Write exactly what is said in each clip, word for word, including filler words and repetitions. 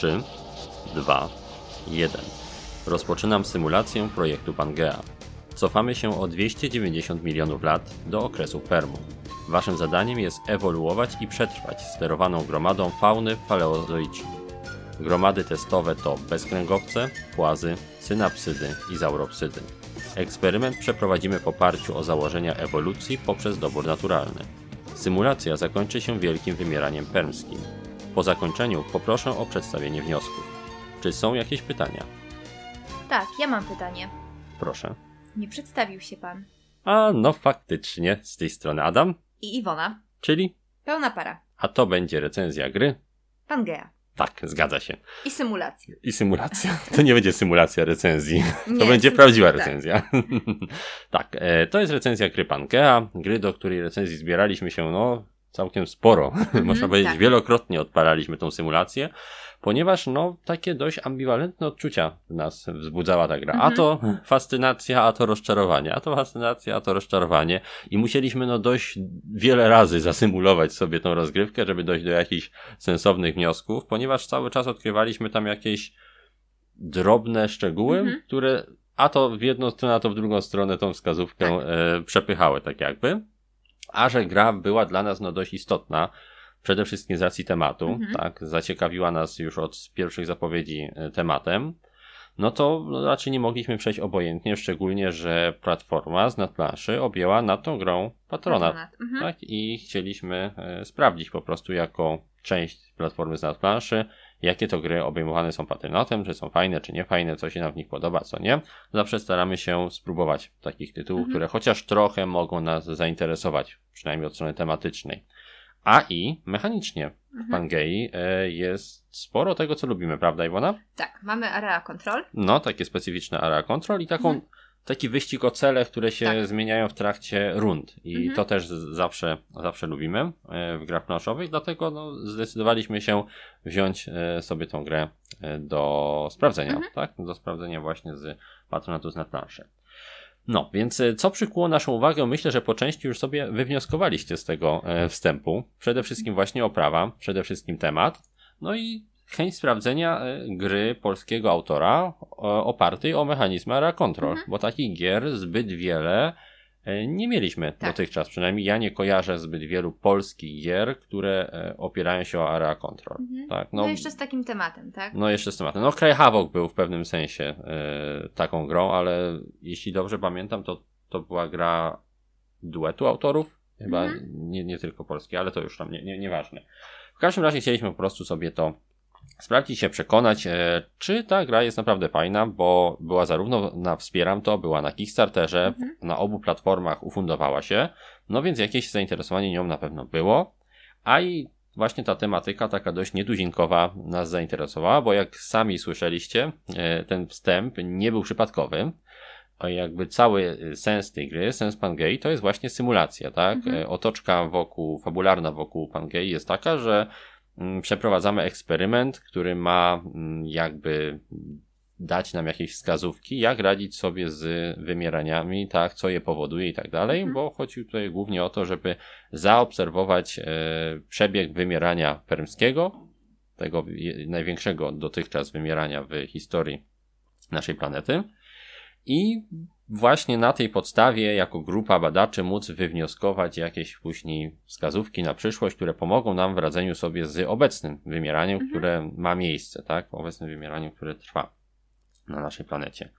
trzy, dwa, jeden. Rozpoczynam symulację projektu Pangea. Cofamy się o dwieście dziewięćdziesiąt milionów lat do okresu Permu. Waszym zadaniem jest ewoluować i przetrwać sterowaną gromadą fauny paleozoicznej. Gromady testowe to bezkręgowce, płazy, synapsydy i zauropsydy. Eksperyment przeprowadzimy w oparciu o założenia ewolucji poprzez dobór naturalny. Symulacja zakończy się wielkim wymieraniem permskim. Po zakończeniu poproszę o przedstawienie wniosków. Czy są jakieś pytania? Tak, ja mam pytanie. Proszę. Nie przedstawił się pan. A no faktycznie, z tej strony Adam. I Iwona. Czyli? Pełna para. A to będzie recenzja gry? Pangea. Tak, zgadza się. I symulacja. I symulacja. To nie będzie symulacja recenzji. Nie, to będzie prawdziwa recenzja. Tak, tak e, to jest recenzja gry Pangea, gry, do której recenzji zbieraliśmy się no całkiem sporo. Mm, Można powiedzieć, tak. Wielokrotnie odpalaliśmy tą symulację, ponieważ no takie dość ambiwalentne odczucia w nas wzbudzała ta gra. Mm-hmm. A to fascynacja, a to rozczarowanie. A to fascynacja, a to rozczarowanie. I musieliśmy no dość wiele razy zasymulować sobie tą rozgrywkę, żeby dojść do jakichś sensownych wniosków, ponieważ cały czas odkrywaliśmy tam jakieś drobne szczegóły, mm-hmm. które a to w jedną stronę, a to w drugą stronę tą wskazówkę tak. e, przepychały tak jakby. A że gra była dla nas no dość istotna, przede wszystkim z racji tematu, mhm. tak, zaciekawiła nas już od pierwszych zapowiedzi tematem, no to raczej nie mogliśmy przejść obojętnie, szczególnie, że platforma Znad Planszy objęła nad tą grą patronat, patronat. Mhm. tak, i chcieliśmy e, sprawdzić po prostu jako część platformy Znad Planszy, jakie to gry obejmowane są patronatem, czy są fajne, czy nie fajne, co się nam w nich podoba, co nie. Zawsze staramy się spróbować takich tytułów, mhm. które chociaż trochę mogą nas zainteresować, przynajmniej od strony tematycznej. A i mechanicznie w Pangei e, jest sporo tego, co lubimy, prawda Iwona? Tak, mamy area control. No, takie specyficzne area control i taką, mhm. taki wyścig o cele, które się tak. zmieniają w trakcie rund. I mhm. to też zawsze, zawsze lubimy w grach planszowych, dlatego no, zdecydowaliśmy się wziąć sobie tą grę do sprawdzenia, mhm. tak? Do sprawdzenia właśnie z patronatu Znad Planszy. No, więc co przykuło naszą uwagę, myślę, że po części już sobie wywnioskowaliście z tego wstępu. Przede wszystkim właśnie oprawa, przede wszystkim temat, no i chęć sprawdzenia gry polskiego autora opartej o mechanizm area control, mhm. bo takich gier zbyt wiele nie mieliśmy tak. dotychczas. Przynajmniej ja nie kojarzę zbyt wielu polskich gier, które opierają się o area control. Mhm. Tak, no, no jeszcze z takim tematem, tak? No jeszcze z tematem. No Kraj Hawok był w pewnym sensie y, taką grą, ale jeśli dobrze pamiętam, to, to była gra duetu autorów. Chyba mhm. nie, nie tylko polskiej, ale to już tam nie, nie, nieważne. W każdym razie chcieliśmy po prostu sobie to sprawdzić się, przekonać, czy ta gra jest naprawdę fajna, bo była zarówno na Wspieram To, była na Kickstarterze, mhm. na obu platformach ufundowała się, no więc jakieś zainteresowanie nią na pewno było, a i właśnie ta tematyka taka dość nietuzinkowa nas zainteresowała, bo jak sami słyszeliście, ten wstęp nie był przypadkowy, jakby cały sens tej gry, sens Pangei, to jest właśnie symulacja, tak? Mhm. Otoczka wokół, fabularna wokół Pangei jest taka, że przeprowadzamy eksperyment, który ma jakby dać nam jakieś wskazówki, jak radzić sobie z wymieraniami, tak, co je powoduje i tak dalej, bo chodzi tutaj głównie o to, żeby zaobserwować e, przebieg wymierania permskiego, tego największego dotychczas wymierania w historii naszej planety i właśnie na tej podstawie jako grupa badaczy móc wywnioskować jakieś później wskazówki na przyszłość, które pomogą nam w radzeniu sobie z obecnym wymieraniem, mhm. które ma miejsce, tak? Obecnym wymieraniem, które trwa na naszej planecie.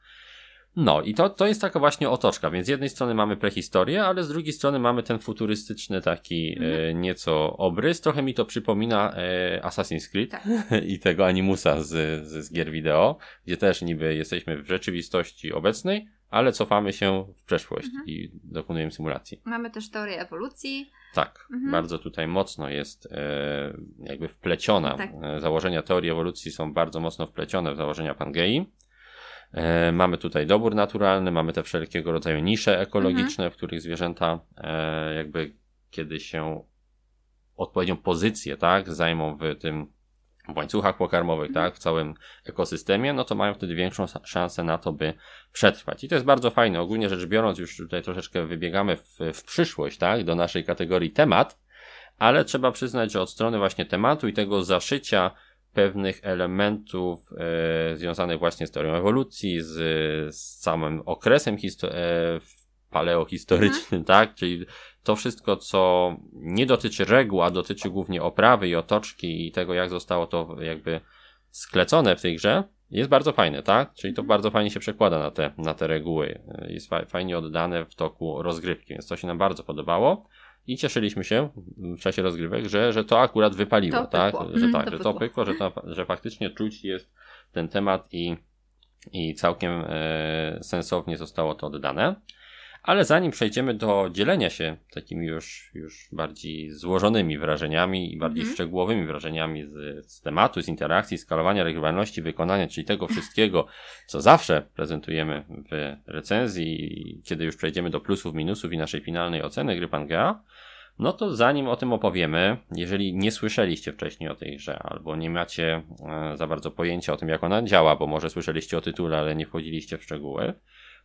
No i to, to jest taka właśnie otoczka, więc z jednej strony mamy prehistorię, ale z drugiej strony mamy ten futurystyczny taki mhm. e, nieco obrys. Trochę mi to przypomina e, Assassin's Creed tak. i tego Animusa z, z, z gier wideo, gdzie też niby jesteśmy w rzeczywistości obecnej, ale cofamy się w przeszłość mhm. i dokonujemy symulacji. Mamy też teorię ewolucji. Tak, mhm. bardzo tutaj mocno jest e, jakby wpleciona. Tak. Założenia teorii ewolucji są bardzo mocno wplecione w założenia Pangei. E, mamy tutaj dobór naturalny, mamy te wszelkiego rodzaju nisze ekologiczne, mhm. w których zwierzęta e, jakby kiedy się odpowiednią pozycję tak, zajmą w tym w łańcuchach pokarmowych, mhm. tak, w całym ekosystemie, no to mają wtedy większą szansę na to, by przetrwać. I to jest bardzo fajne. Ogólnie rzecz biorąc, już tutaj troszeczkę wybiegamy w, w przyszłość, tak, do naszej kategorii temat, ale trzeba przyznać, że od strony właśnie tematu i tego zaszycia pewnych elementów e, związanych właśnie z historią ewolucji, z, z samym okresem histo- e, paleohistorycznym, mhm. tak? Czyli to wszystko, co nie dotyczy reguł, a dotyczy głównie oprawy i otoczki i tego, jak zostało to jakby sklecone w tej grze, jest bardzo fajne, tak? Czyli to bardzo fajnie się przekłada na te, na te reguły. Jest fa- fajnie oddane w toku rozgrywki, więc to się nam bardzo podobało. I cieszyliśmy się w czasie rozgrywek, że, że to akurat wypaliło, to tak? Pykło. Że tak, to że pykło. to pykło, że, to, że faktycznie czuć jest ten temat i, i całkiem e, sensownie zostało to oddane. Ale zanim przejdziemy do dzielenia się takimi już, już bardziej złożonymi wrażeniami i bardziej mm. szczegółowymi wrażeniami z, z tematu, z interakcji, skalowania, regrywalności, wykonania, czyli tego wszystkiego, co zawsze prezentujemy w recenzji, kiedy już przejdziemy do plusów, minusów i naszej finalnej oceny gry Pangea, no to zanim o tym opowiemy, jeżeli nie słyszeliście wcześniej o tej grze, albo nie macie za bardzo pojęcia o tym, jak ona działa, bo może słyszeliście o tytule, ale nie wchodziliście w szczegóły,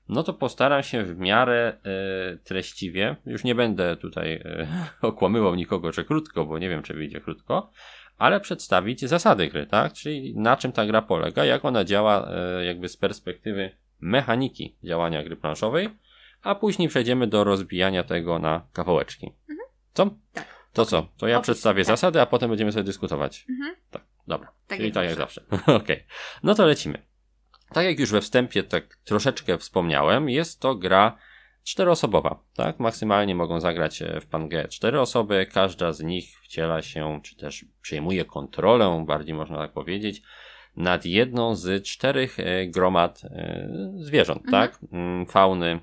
no to postaram się w miarę e, treściwie, już nie będę tutaj e, okłamywał nikogo, że krótko, bo nie wiem, czy wyjdzie krótko, ale przedstawić zasady gry, tak? Czyli na czym ta gra polega, jak ona działa e, jakby z perspektywy mechaniki działania gry planszowej, a później przejdziemy do rozbijania tego na kawałeczki. Mhm. Co? Tak. To co? To ja Opis, przedstawię tak. zasady, a potem będziemy sobie dyskutować. Mhm. Tak, dobra. Tak Czyli jak tak jak zawsze. Okej. Okay. No to lecimy. Tak jak już we wstępie tak troszeczkę wspomniałem, jest to gra czteroosobowa, tak? Maksymalnie mogą zagrać w Pangea cztery osoby, każda z nich wciela się, czy też przejmuje kontrolę, bardziej można tak powiedzieć, nad jedną z czterech gromad zwierząt, mhm. tak? Fauny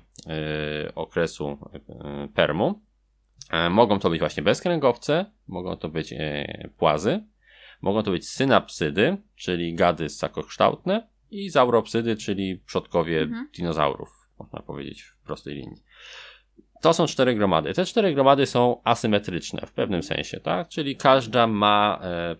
okresu permu. Mogą to być właśnie bezkręgowce, mogą to być płazy, mogą to być synapsydy, czyli gady ssakokształtne, i zauropsydy, czyli przodkowie mhm. dinozaurów, można powiedzieć w prostej linii. To są cztery gromady. Te cztery gromady są asymetryczne w pewnym sensie, tak? Czyli każda ma e,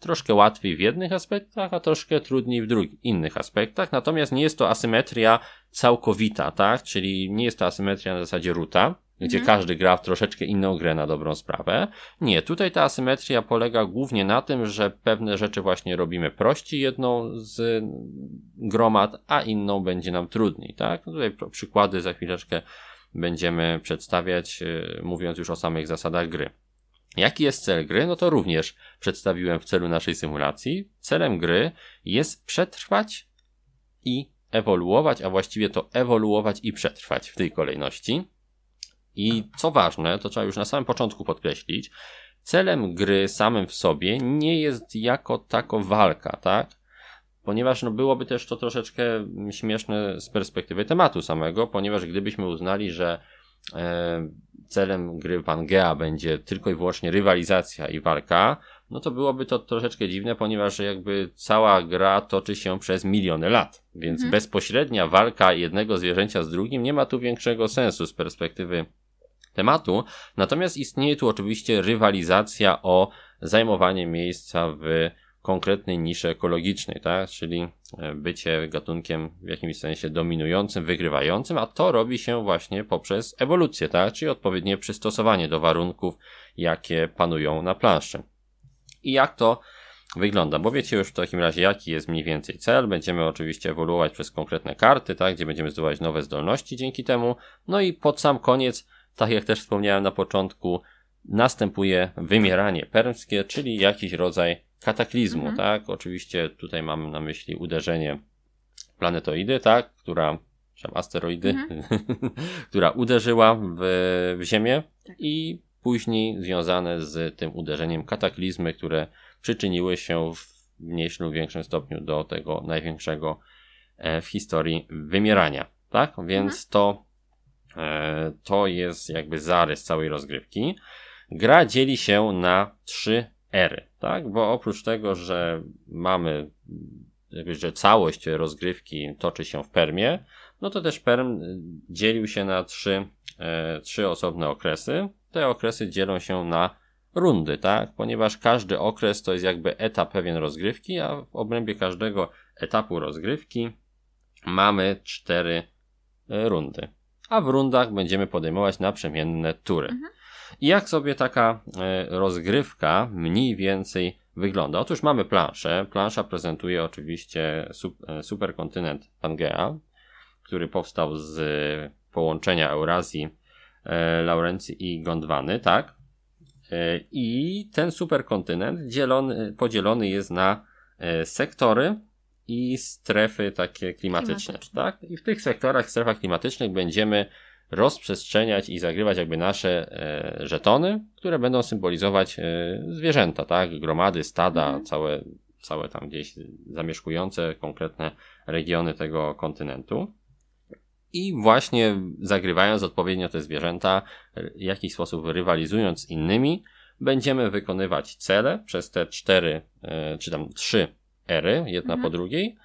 troszkę łatwiej w jednych aspektach, a troszkę trudniej w drugich, innych aspektach. Natomiast nie jest to asymetria całkowita, tak? Czyli nie jest to asymetria na zasadzie Roota, gdzie mhm. każdy gra w troszeczkę inną grę na dobrą sprawę. Nie, tutaj ta asymetria polega głównie na tym, że pewne rzeczy właśnie robimy prościej jedną z gromad, a inną będzie nam trudniej, tak? No tutaj przykłady za chwileczkę będziemy przedstawiać, mówiąc już o samych zasadach gry. Jaki jest cel gry? No to również przedstawiłem w celu naszej symulacji. Celem gry jest przetrwać i ewoluować, a właściwie to ewoluować i przetrwać w tej kolejności. I co ważne, to trzeba już na samym początku podkreślić, celem gry samym w sobie nie jest jako tako walka, tak? Ponieważ no byłoby też to troszeczkę śmieszne z perspektywy tematu samego, ponieważ gdybyśmy uznali, że e, celem gry Pangea będzie tylko i wyłącznie rywalizacja i walka, no to byłoby to troszeczkę dziwne, ponieważ jakby cała gra toczy się przez miliony lat, więc mhm. bezpośrednia walka jednego zwierzęcia z drugim nie ma tu większego sensu z perspektywy tematu, natomiast istnieje tu oczywiście rywalizacja o zajmowanie miejsca w konkretnej niszy ekologicznej, tak? Czyli bycie gatunkiem w jakimś sensie dominującym, wygrywającym, a to robi się właśnie poprzez ewolucję, tak? Czyli odpowiednie przystosowanie do warunków, jakie panują na planszy. I jak to wygląda, bo wiecie już w takim razie, jaki jest mniej więcej cel. Będziemy oczywiście ewoluować przez konkretne karty, tak? Gdzie będziemy zdobywać nowe zdolności dzięki temu, no i pod sam koniec, tak jak też wspomniałem na początku, następuje wymieranie permskie, czyli jakiś rodzaj kataklizmu, mhm. tak? Oczywiście tutaj mamy na myśli uderzenie planetoidy, tak? Która, czy asteroidy, mhm. która uderzyła w, w Ziemię i później związane z tym uderzeniem kataklizmy, które przyczyniły się w mniejszym lub większym stopniu do tego największego w historii wymierania, tak? Więc to, to jest jakby zarys całej rozgrywki. Gra dzieli się na trzy ery, tak? Bo oprócz tego, że mamy, że całość rozgrywki toczy się w Permie, no to też Perm dzielił się na trzy, trzy osobne okresy. Te okresy dzielą się na rundy, tak? Ponieważ każdy okres to jest jakby etap pewien rozgrywki, a w obrębie każdego etapu rozgrywki mamy cztery rundy. A w rundach będziemy podejmować naprzemienne tury. Mhm. I jak sobie taka rozgrywka mniej więcej wygląda? Otóż mamy planszę. Plansza prezentuje oczywiście superkontynent Pangea, który powstał z połączenia Eurazji, Laurencji i Gondwany, tak? I ten superkontynent dzielony, podzielony jest na sektory i strefy takie klimatyczne, klimatyczne. Tak? I w tych sektorach, strefach klimatycznych będziemy rozprzestrzeniać i zagrywać jakby nasze e, żetony, które będą symbolizować e, zwierzęta, tak? Gromady, stada, mhm. całe, całe tam gdzieś zamieszkujące konkretne regiony tego kontynentu. I właśnie zagrywając odpowiednio te zwierzęta, w jakiś sposób rywalizując z innymi, będziemy wykonywać cele przez te cztery, czy tam trzy ery, jedna mhm. po drugiej.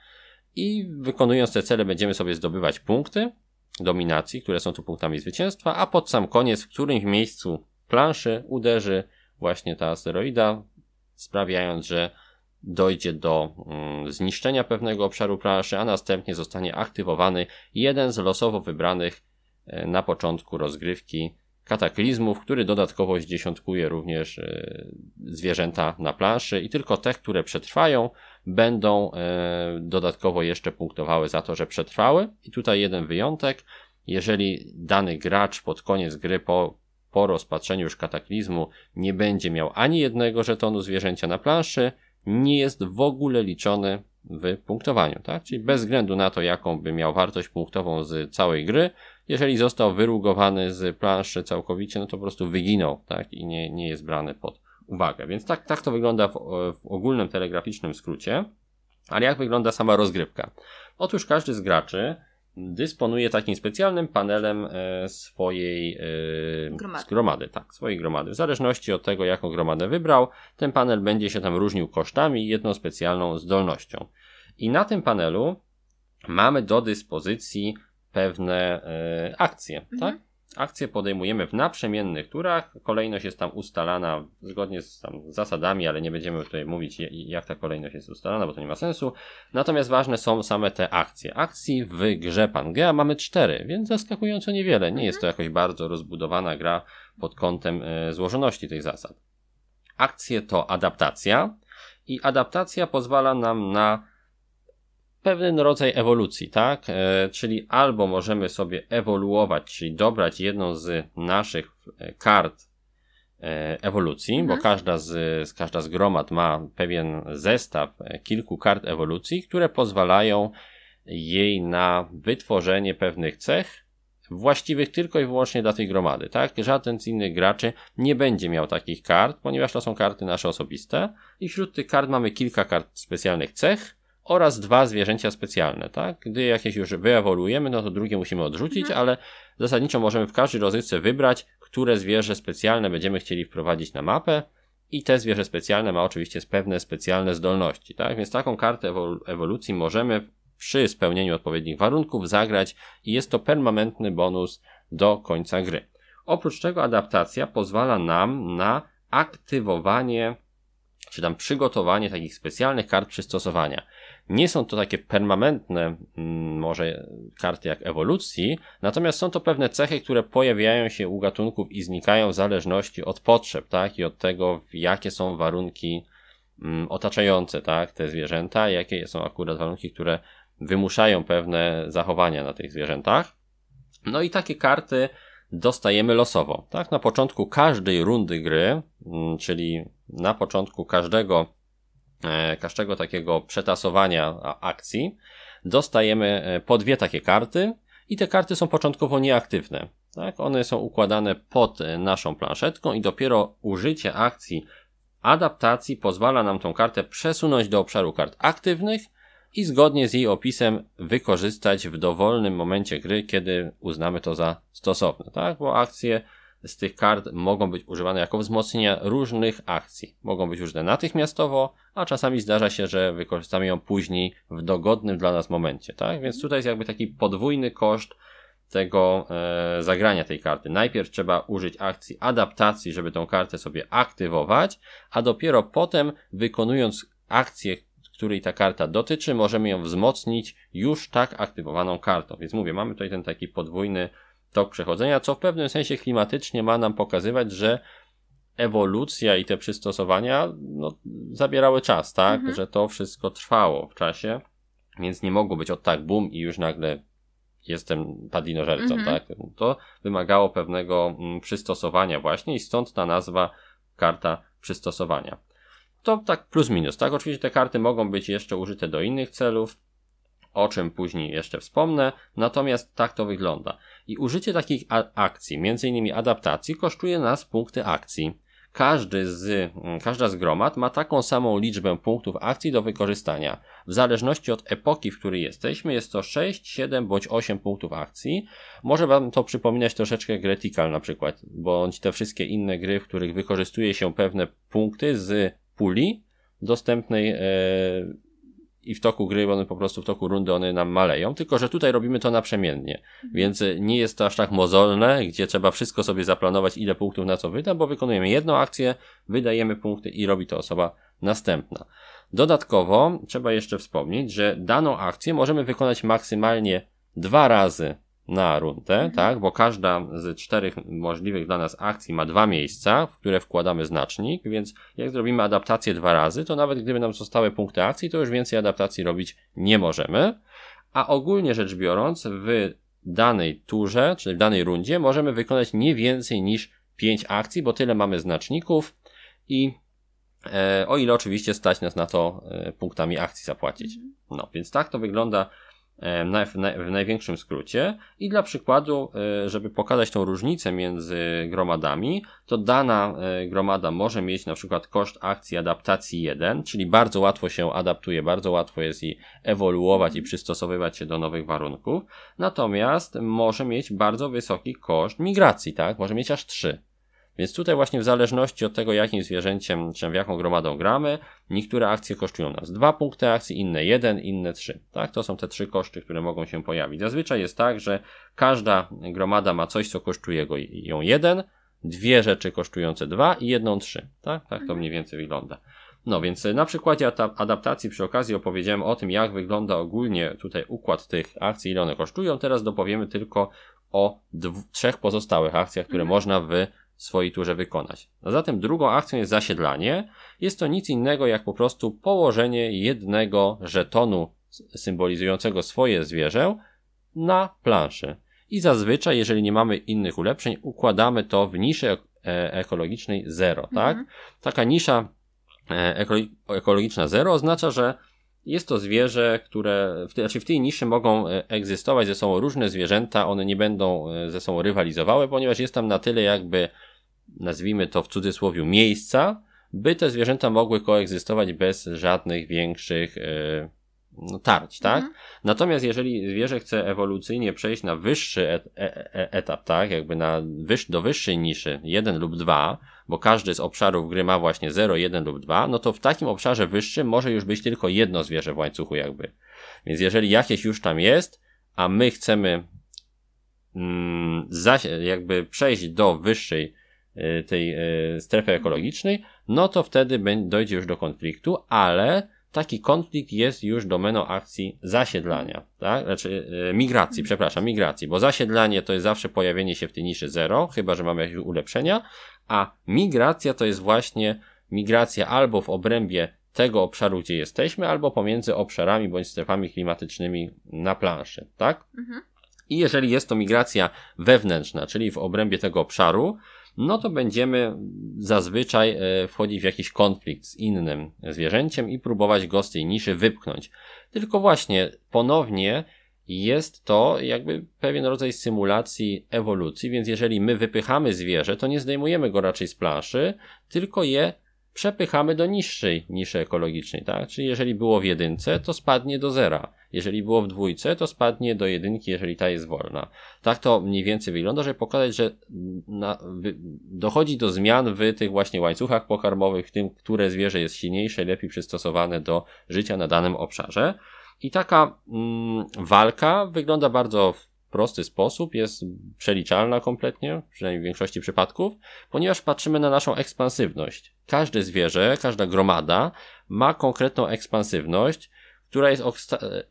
I wykonując te cele będziemy sobie zdobywać punkty dominacji, które są tu punktami zwycięstwa, a pod sam koniec w którymś miejscu planszy uderzy właśnie ta asteroida, sprawiając, że dojdzie do mm, zniszczenia pewnego obszaru planszy, a następnie zostanie aktywowany jeden z losowo wybranych e, na początku rozgrywki kataklizmów, który dodatkowo zdziesiątkuje również e, zwierzęta na planszy i tylko te, które przetrwają, będą e, dodatkowo jeszcze punktowały za to, że przetrwały. I tutaj jeden wyjątek, jeżeli dany gracz pod koniec gry po po rozpatrzeniu już kataklizmu nie będzie miał ani jednego żetonu zwierzęcia na planszy, nie jest w ogóle liczony w punktowaniu, tak? Czyli bez względu na to, jaką by miał wartość punktową z całej gry, jeżeli został wyrugowany z planszy całkowicie, no to po prostu wyginął, tak? I nie, nie jest brany pod uwagę. Więc tak, tak to wygląda w, w ogólnym telegraficznym skrócie. Ale jak wygląda sama rozgrywka? Otóż każdy z graczy dysponuje takim specjalnym panelem swojej gromady. gromady, tak, swojej gromady. W zależności od tego, jaką gromadę wybrał, ten panel będzie się tam różnił kosztami i jedną specjalną zdolnością. I na tym panelu mamy do dyspozycji pewne e, akcje, mhm. tak? Akcje podejmujemy w naprzemiennych turach, kolejność jest tam ustalana zgodnie z tam zasadami, ale nie będziemy tutaj mówić, jak ta kolejność jest ustalana, bo to nie ma sensu. Natomiast ważne są same te akcje. Akcji w grze Pangea mamy cztery, więc zaskakująco niewiele. Nie jest to jakoś bardzo rozbudowana gra pod kątem złożoności tych zasad. Akcje to adaptacja i adaptacja pozwala nam na pewien rodzaj ewolucji, tak? E, czyli albo możemy sobie ewoluować, czyli dobrać jedną z naszych kart e, ewolucji, mhm. bo każda z, z, każda z gromad ma pewien zestaw kilku kart ewolucji, które pozwalają jej na wytworzenie pewnych cech właściwych tylko i wyłącznie dla tej gromady, tak? Żaden z innych graczy nie będzie miał takich kart, ponieważ to są karty nasze osobiste i wśród tych kart mamy kilka kart specjalnych cech, oraz dwa zwierzęcia specjalne, tak? Gdy jakieś już wyewoluujemy, no to drugie musimy odrzucić, mhm. ale zasadniczo możemy w każdej rozgrywce wybrać, które zwierzę specjalne będziemy chcieli wprowadzić na mapę i te zwierzę specjalne ma oczywiście pewne specjalne zdolności, tak? Więc taką kartę ewol- ewolucji możemy przy spełnieniu odpowiednich warunków zagrać i jest to permanentny bonus do końca gry. Oprócz tego adaptacja pozwala nam na aktywowanie czy tam przygotowanie takich specjalnych kart przystosowania. Nie są to takie permanentne może karty jak ewolucji, natomiast są to pewne cechy, które pojawiają się u gatunków i znikają w zależności od potrzeb, tak? I od tego, jakie są warunki mm, otaczające, tak? Te zwierzęta, jakie są akurat warunki, które wymuszają pewne zachowania na tych zwierzętach. No i takie karty dostajemy losowo, tak? Na początku każdej rundy gry, mm, czyli na początku każdego każdego takiego przetasowania akcji dostajemy po dwie takie karty i te karty są początkowo nieaktywne, tak? One są układane pod naszą planszetką i dopiero użycie akcji adaptacji pozwala nam tą kartę przesunąć do obszaru kart aktywnych i zgodnie z jej opisem wykorzystać w dowolnym momencie gry, kiedy uznamy to za stosowne, tak? Bo akcje z tych kart mogą być używane jako wzmocnienia różnych akcji. Mogą być użyte natychmiastowo, a czasami zdarza się, że wykorzystamy ją później w dogodnym dla nas momencie, tak? Więc tutaj jest jakby taki podwójny koszt tego e, zagrania tej karty. Najpierw trzeba użyć akcji adaptacji, żeby tą kartę sobie aktywować, a dopiero potem wykonując akcję, której ta karta dotyczy, możemy ją wzmocnić już tak aktywowaną kartą. Więc mówię, mamy tutaj ten taki podwójny tok przechodzenia, co w pewnym sensie klimatycznie ma nam pokazywać, że ewolucja i te przystosowania no, zabierały czas, tak? Mhm. Że to wszystko trwało w czasie, więc nie mogło być od tak bum i już nagle jestem padlinożercą, mhm. tak? To wymagało pewnego przystosowania właśnie i stąd ta nazwa karta przystosowania. To tak plus minus, tak? Oczywiście te karty mogą być jeszcze użyte do innych celów, o czym później jeszcze wspomnę, natomiast tak to wygląda. I użycie takich akcji, m.in. adaptacji, kosztuje nas punkty akcji. Każdy z, każda z gromad ma taką samą liczbę punktów akcji do wykorzystania. W zależności od epoki, w której jesteśmy, jest to sześć, siedem bądź osiem punktów akcji. Może wam to przypominać troszeczkę grę Tikal na przykład, bądź te wszystkie inne gry, w których wykorzystuje się pewne punkty z puli dostępnej e, i w toku gry, one po prostu w toku rundy one nam maleją, tylko że tutaj robimy to naprzemiennie, więc nie jest to aż tak mozolne, gdzie trzeba wszystko sobie zaplanować, ile punktów na co wyda, bo wykonujemy jedną akcję, wydajemy punkty i robi to osoba następna. Dodatkowo trzeba jeszcze wspomnieć, że daną akcję możemy wykonać maksymalnie dwa razy na rundę, mhm. tak, bo każda z czterech możliwych dla nas akcji ma dwa miejsca, w które wkładamy znacznik, więc jak zrobimy adaptację dwa razy, to nawet gdyby nam zostały punkty akcji, to już więcej adaptacji robić nie możemy, a ogólnie rzecz biorąc w danej turze, czyli w danej rundzie możemy wykonać nie więcej niż pięć akcji, bo tyle mamy znaczników i e, o ile oczywiście stać nas na to e, punktami akcji zapłacić. No, więc tak to wygląda w największym skrócie i dla przykładu, żeby pokazać tą różnicę między gromadami, to dana gromada może mieć na przykład koszt akcji adaptacji jeden, czyli bardzo łatwo się adaptuje, bardzo łatwo jest i ewoluować i przystosowywać się do nowych warunków, natomiast może mieć bardzo wysoki koszt migracji, tak? Może mieć aż trzy. Więc tutaj właśnie w zależności od tego, jakim zwierzęciem, czy w jaką gromadą gramy, niektóre akcje kosztują nas dwa punkty akcji, inne jeden, inne trzy. Tak, to są te trzy koszty, które mogą się pojawić. Zazwyczaj jest tak, że każda gromada ma coś, co kosztuje ją jeden, dwie rzeczy kosztujące dwa i jedną trzy. Tak, tak to mniej więcej wygląda. No więc na przykładzie adaptacji przy okazji opowiedziałem o tym, jak wygląda ogólnie tutaj układ tych akcji, ile one kosztują. Teraz dopowiemy tylko o dwóch, trzech pozostałych akcjach, które można w swojej turze wykonać. A zatem drugą akcją jest zasiedlanie. Jest to nic innego jak po prostu położenie jednego żetonu symbolizującego swoje zwierzę na planszy. I zazwyczaj, jeżeli nie mamy innych ulepszeń, układamy to w niszy ekologicznej zero, tak? Mhm. Taka nisza ekologiczna zero oznacza, że jest to zwierzę, które, w tej, znaczy w tej niszy mogą egzystować ze sobą różne zwierzęta, one nie będą ze sobą rywalizowały, ponieważ jest tam na tyle jakby, nazwijmy to w cudzysłowie, miejsca, by te zwierzęta mogły koegzystować bez żadnych większych yy, tarć, tak? Mhm. Natomiast jeżeli zwierzę chce ewolucyjnie przejść na wyższy et, et, etap, tak? Jakby na wyż, do wyższej niszy, jeden lub dwa, bo każdy z obszarów gry ma właśnie zero, jeden lub dwa, no to w takim obszarze wyższym może już być tylko jedno zwierzę w łańcuchu jakby. Więc jeżeli jakieś już tam jest, a my chcemy mm, zaś, jakby przejść do wyższej y, tej y, strefy ekologicznej, no to wtedy be- dojdzie już do konfliktu, ale taki konflikt jest już domeną akcji zasiedlania, tak? Znaczy migracji, przepraszam, migracji, bo zasiedlanie to jest zawsze pojawienie się w tej niszy zero, chyba że mamy jakieś ulepszenia, a migracja to jest właśnie migracja albo w obrębie tego obszaru, gdzie jesteśmy, albo pomiędzy obszarami bądź strefami klimatycznymi na planszy, tak? Mhm. I jeżeli jest to migracja wewnętrzna, czyli w obrębie tego obszaru, no to będziemy zazwyczaj wchodzić w jakiś konflikt z innym zwierzęciem i próbować go z tej niszy wypchnąć. Tylko właśnie ponownie jest to jakby pewien rodzaj symulacji ewolucji, więc jeżeli my wypychamy zwierzę, to nie zdejmujemy go raczej z planszy, tylko je przepychamy do niższej niszy ekologicznej, tak? Czyli jeżeli było w jedynce, to spadnie do zera. Jeżeli było w dwójce, to spadnie do jedynki, jeżeli ta jest wolna. Tak to mniej więcej wygląda, żeby pokazać, że na, wy, dochodzi do zmian w tych właśnie łańcuchach pokarmowych, w tym, które zwierzę jest silniejsze, lepiej przystosowane do życia na danym obszarze. I taka mm, walka wygląda bardzo w prosty sposób, jest przeliczalna kompletnie, przynajmniej w większości przypadków, ponieważ patrzymy na naszą ekspansywność. Każde zwierzę, każda gromada ma konkretną ekspansywność, która jest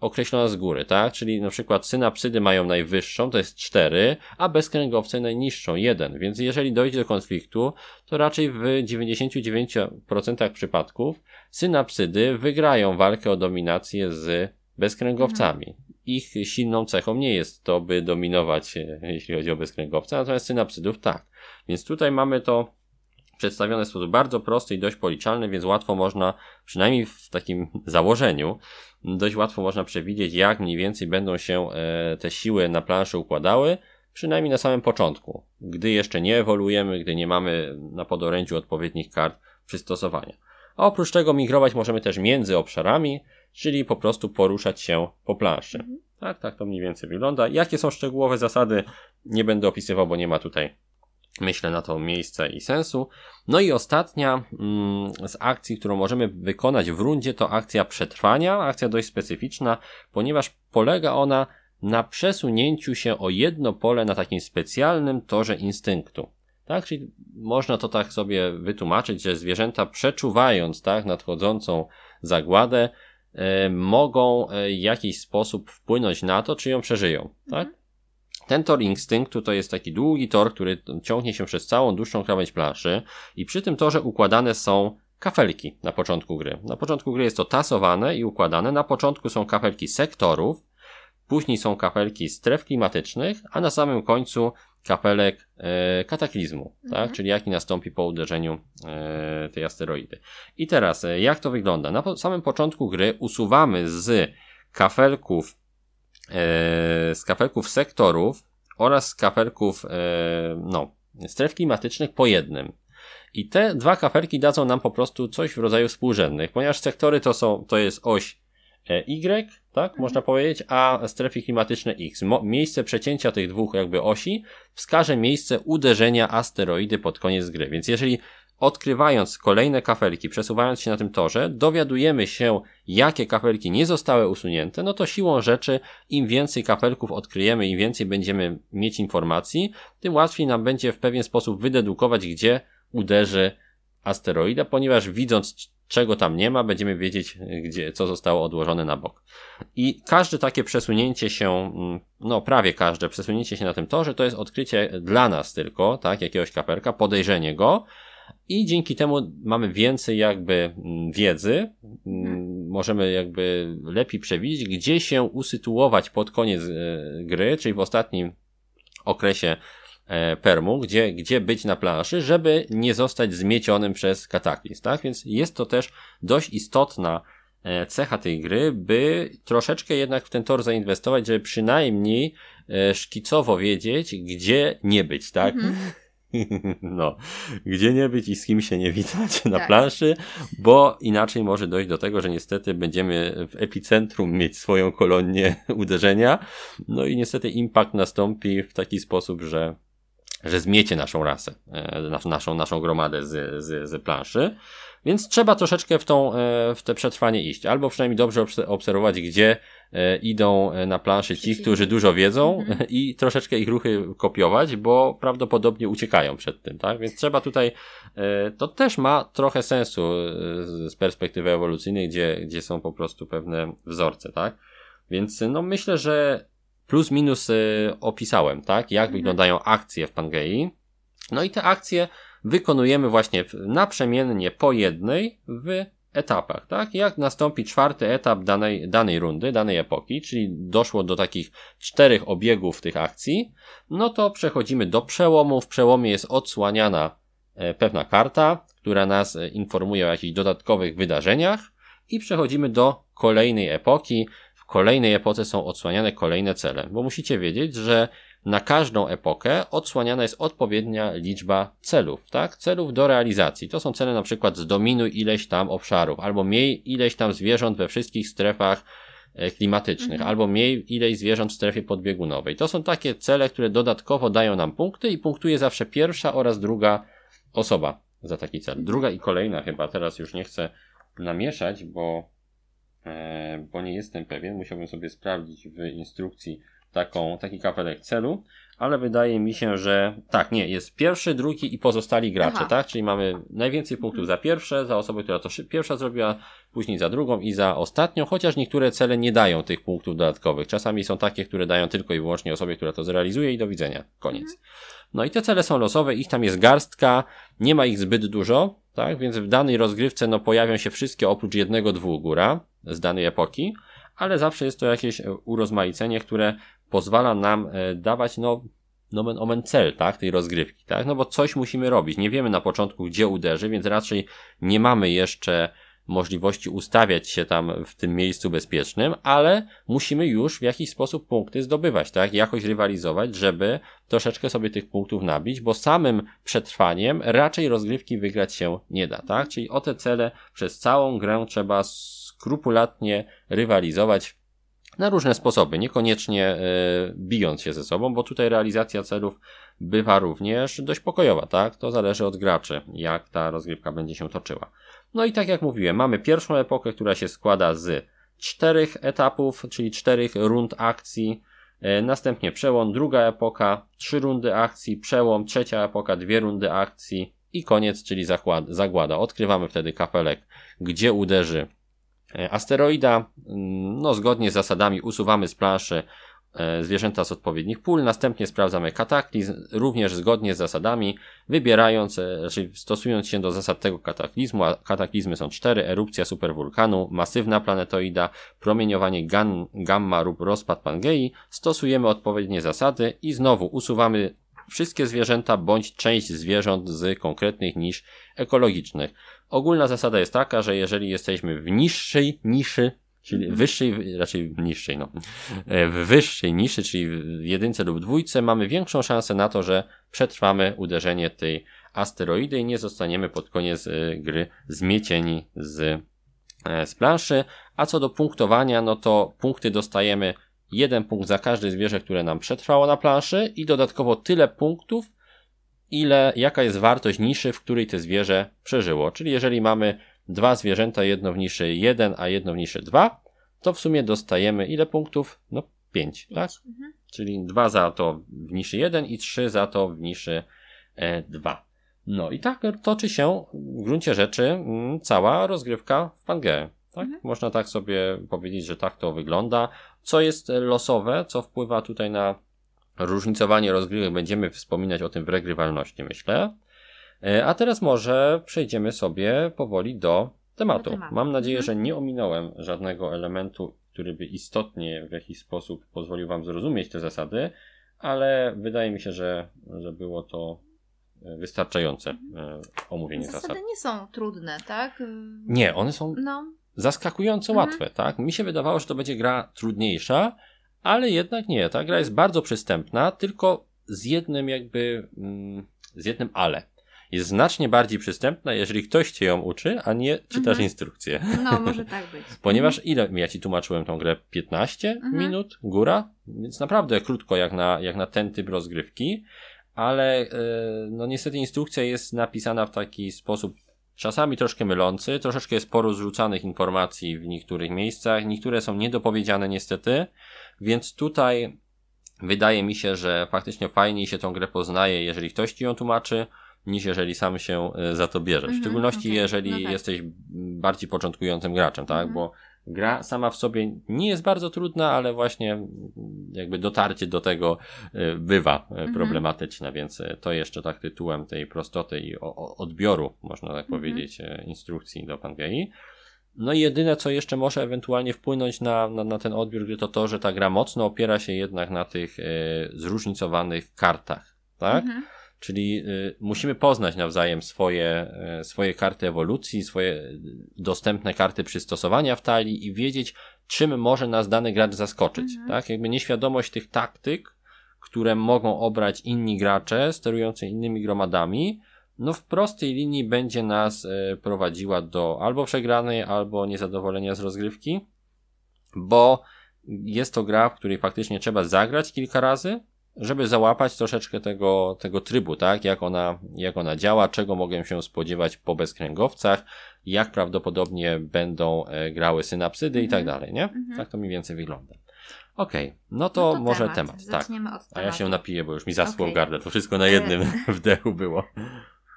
określona z góry, tak? Czyli na przykład synapsydy mają najwyższą, to jest cztery, a bezkręgowce najniższą, jeden. Więc jeżeli dojdzie do konfliktu, to raczej w dziewięćdziesiąt dziewięć procent przypadków synapsydy wygrają walkę o dominację z bezkręgowcami. Ich silną cechą nie jest to, by dominować, jeśli chodzi o bezkręgowce, natomiast synapsydów tak. Więc tutaj mamy to przedstawione w sposób bardzo prosty i dość policzalny, więc łatwo można, przynajmniej w takim założeniu, dość łatwo można przewidzieć, jak mniej więcej będą się te siły na planszy układały, przynajmniej na samym początku, gdy jeszcze nie ewoluujemy, gdy nie mamy na podorędziu odpowiednich kart przystosowania. A oprócz tego migrować możemy też między obszarami, czyli po prostu poruszać się po planszy. Mhm. Tak, tak to mniej więcej wygląda. Jakie są szczegółowe zasady, nie będę opisywał, bo nie ma tutaj, myślę, na to miejsca i sensu. No i ostatnia mm, z akcji, którą możemy wykonać w rundzie, to akcja przetrwania, akcja dość specyficzna, ponieważ polega ona na przesunięciu się o jedno pole na takim specjalnym torze instynktu. Tak, czyli można to tak sobie wytłumaczyć, że zwierzęta przeczuwając, tak, nadchodzącą zagładę, e, mogą w jakiś sposób wpłynąć na to, czy ją przeżyją, tak? Mhm. Ten tor instynktu to jest taki długi tor, który ciągnie się przez całą dłuższą krawędź planszy i przy tym torze układane są kafelki na początku gry. Na początku gry jest to tasowane i układane, na początku są kafelki sektorów, później są kafelki stref klimatycznych, a na samym końcu kafelek e, kataklizmu, mhm. tak? Czyli jaki nastąpi po uderzeniu e, tej asteroidy. I teraz, e, jak to wygląda? Na po- samym początku gry usuwamy z kafelków z kafelków sektorów oraz z kafelków no, stref klimatycznych po jednym. I te dwa kafelki dadzą nam po prostu coś w rodzaju współrzędnych, ponieważ sektory to są, to jest oś Y, tak, można powiedzieć, a strefy klimatyczne X. Mo- miejsce przecięcia tych dwóch jakby osi wskaże miejsce uderzenia asteroidy pod koniec gry. Więc jeżeli odkrywając kolejne kafelki, przesuwając się na tym torze, dowiadujemy się, jakie kafelki nie zostały usunięte, no to siłą rzeczy im więcej kafelków odkryjemy, im więcej będziemy mieć informacji, tym łatwiej nam będzie w pewien sposób wydedukować, gdzie uderzy asteroida, ponieważ widząc, czego tam nie ma, będziemy wiedzieć, gdzie, co zostało odłożone na bok. I każde takie przesunięcie się, no prawie każde przesunięcie się na tym torze, to jest odkrycie dla nas tylko, tak, jakiegoś kafelka, podejrzenie go, i dzięki temu mamy więcej jakby wiedzy, możemy jakby lepiej przewidzieć, gdzie się usytuować pod koniec gry, czyli w ostatnim okresie permu, gdzie, gdzie być na planszy, żeby nie zostać zmiecionym przez kataklizm, tak? Więc jest to też dość istotna cecha tej gry, by troszeczkę jednak w ten tor zainwestować, żeby przynajmniej szkicowo wiedzieć, gdzie nie być, tak? Mhm. No, gdzie nie być i z kim się nie witać na tak. planszy, bo inaczej może dojść do tego, że niestety będziemy w epicentrum mieć swoją kolonię uderzenia, no i niestety impact nastąpi w taki sposób, że, że zmiecie naszą rasę, naszą, naszą gromadę z, z, z planszy, więc trzeba troszeczkę w tą, w te przetrwanie iść, albo przynajmniej dobrze obserwować, gdzie idą na planszy ci, którzy dużo wiedzą mhm. i troszeczkę ich ruchy kopiować, bo prawdopodobnie uciekają przed tym, tak? Więc trzeba tutaj, to też ma trochę sensu z perspektywy ewolucyjnej, gdzie, gdzie są po prostu pewne wzorce, tak? Więc no myślę, że plus minus opisałem, tak? Jak mhm. wyglądają akcje w Pangei. No i te akcje wykonujemy właśnie naprzemiennie po jednej w etapach, tak? Jak nastąpi czwarty etap danej, danej rundy, danej epoki, czyli doszło do takich czterech obiegów tych akcji, no to przechodzimy do przełomu. W przełomie jest odsłaniana pewna karta, która nas informuje o jakichś dodatkowych wydarzeniach i przechodzimy do kolejnej epoki. W kolejnej epoce są odsłaniane kolejne cele, bo musicie wiedzieć, że na każdą epokę odsłaniana jest odpowiednia liczba celów, tak? Celów do realizacji. To są cele na przykład zdominuj ileś tam obszarów, albo miej ileś tam zwierząt we wszystkich strefach klimatycznych, mhm. albo miej ileś zwierząt w strefie podbiegunowej. To są takie cele, które dodatkowo dają nam punkty i punktuje zawsze pierwsza oraz druga osoba za taki cel. Druga i kolejna chyba, teraz już nie chcę namieszać, bo, bo nie jestem pewien. Musiałbym sobie sprawdzić w instrukcji, taką, taki kafelek celu, ale wydaje mi się, że tak, nie, jest pierwszy, drugi i pozostali gracze, Aha. tak? Czyli mamy najwięcej punktów za pierwsze, za osobę, która to pierwsza zrobiła, później za drugą i za ostatnią, chociaż niektóre cele nie dają tych punktów dodatkowych. Czasami są takie, które dają tylko i wyłącznie osobie, która to zrealizuje i do widzenia, koniec. No i te cele są losowe, ich tam jest garstka, nie ma ich zbyt dużo, tak? Więc w danej rozgrywce no pojawią się wszystkie oprócz jednego, dwóch góra z danej epoki, ale zawsze jest to jakieś urozmaicenie, które pozwala nam dawać, no, nomen omen cel, tak, tej rozgrywki, tak, no bo coś musimy robić, nie wiemy na początku, gdzie uderzy, więc raczej nie mamy jeszcze możliwości ustawiać się tam w tym miejscu bezpiecznym, ale musimy już w jakiś sposób punkty zdobywać, tak, jakoś rywalizować, żeby troszeczkę sobie tych punktów nabić, bo samym przetrwaniem raczej rozgrywki wygrać się nie da, tak, czyli o te cele przez całą grę trzeba skrupulatnie rywalizować na różne sposoby, niekoniecznie y, bijąc się ze sobą, bo tutaj realizacja celów bywa również dość pokojowa, tak? To zależy od graczy, jak ta rozgrywka będzie się toczyła. No i tak jak mówiłem, mamy pierwszą epokę, która się składa z czterech etapów, czyli czterech rund akcji, y, następnie przełom, druga epoka, trzy rundy akcji, przełom, trzecia epoka, dwie rundy akcji i koniec, czyli zagłada. Odkrywamy wtedy kafelek, gdzie uderzy asteroida, no zgodnie z zasadami usuwamy z planszy zwierzęta z odpowiednich pól, następnie sprawdzamy kataklizm, również zgodnie z zasadami, wybierając, czyli stosując się do zasad tego kataklizmu, a kataklizmy są cztery, erupcja superwulkanu, masywna planetoida, promieniowanie gan, gamma lub rozpad Pangei, stosujemy odpowiednie zasady i znowu usuwamy wszystkie zwierzęta bądź część zwierząt z konkretnych nisz ekologicznych. Ogólna zasada jest taka, że jeżeli jesteśmy w niższej niszy, czyli wyższej, raczej niższej, no, w wyższej niszy, czyli w jedynce lub dwójce, mamy większą szansę na to, że przetrwamy uderzenie tej asteroidy i nie zostaniemy pod koniec gry zmiecieni z, z planszy. A co do punktowania, no to punkty dostajemy jeden punkt za każde zwierzę, które nam przetrwało na planszy i dodatkowo tyle punktów, ile, jaka jest wartość niszy, w której te zwierzę przeżyło. Czyli jeżeli mamy dwa zwierzęta, jedno w niszy jeden, a jedno w niszy dwa, to w sumie dostajemy ile punktów? No pięć, tak? Mhm. Czyli dwa za to w niszy jeden i trzy za to w niszy dwa. No i tak toczy się w gruncie rzeczy cała rozgrywka w Pangei. Tak? Mhm. Można tak sobie powiedzieć, że tak to wygląda. Co jest losowe, co wpływa tutaj na różnicowanie rozgrywek, będziemy wspominać o tym w regrywalności, myślę. A teraz może przejdziemy sobie powoli do tematu. Do tematu. Mam nadzieję, że nie ominąłem żadnego elementu, który by istotnie w jakiś sposób pozwolił wam zrozumieć te zasady, ale wydaje mi się, że, że było to wystarczające omówienie zasad. Zasady nie są trudne, tak? Nie, one są... No. Zaskakująco mhm. łatwe, tak? Mi się wydawało, że to będzie gra trudniejsza, ale jednak nie. Ta gra jest bardzo przystępna, tylko z jednym jakby, mm, z jednym ale. Jest znacznie bardziej przystępna, jeżeli ktoś cię ją uczy, a nie czytasz mhm. instrukcję. No, może tak być. Ponieważ mhm. ile ja ci tłumaczyłem tą grę? piętnaście mhm. minut, góra? Więc naprawdę krótko jak na, jak na ten typ rozgrywki, ale yy, no niestety instrukcja jest napisana w taki sposób czasami troszkę mylący, troszeczkę jest porozrzucanych informacji w niektórych miejscach, niektóre są niedopowiedziane niestety, więc tutaj wydaje mi się, że faktycznie fajniej się tą grę poznaje, jeżeli ktoś ci ją tłumaczy, niż jeżeli sam się za to bierze. W szczególności okay. jeżeli no tak. jesteś bardziej początkującym graczem, tak? Mhm. Bo gra sama w sobie nie jest bardzo trudna, ale właśnie jakby dotarcie do tego bywa mhm. problematyczne, więc to jeszcze tak tytułem tej prostoty i odbioru, można tak mhm. powiedzieć, instrukcji do Pangei. No i jedyne, co jeszcze może ewentualnie wpłynąć na, na, na ten odbiór gry, to to, że ta gra mocno opiera się jednak na tych zróżnicowanych kartach, tak? Mhm. Czyli y, musimy poznać nawzajem swoje, y, swoje karty ewolucji, swoje dostępne karty przystosowania w talii i wiedzieć, czym może nas dany gracz zaskoczyć. Mhm. Tak? Jakby nieświadomość tych taktyk, które mogą obrać inni gracze sterujący innymi gromadami, no w prostej linii będzie nas y, prowadziła do albo przegranej, albo niezadowolenia z rozgrywki, bo jest to gra, w której faktycznie trzeba zagrać kilka razy, żeby załapać troszeczkę tego, tego trybu, tak? Jak ona, jak ona działa, czego mogę się spodziewać po bezkręgowcach, jak prawdopodobnie będą grały synapsydy mm-hmm. i tak dalej, nie? Mm-hmm. Tak to mniej więcej wygląda. Okej, okay, no to, no to może temat. temat tak. Zaczniemy od tematu. A ja się napiję, bo już mi zaschło okay. gardle. To wszystko na jednym e... wdechu było.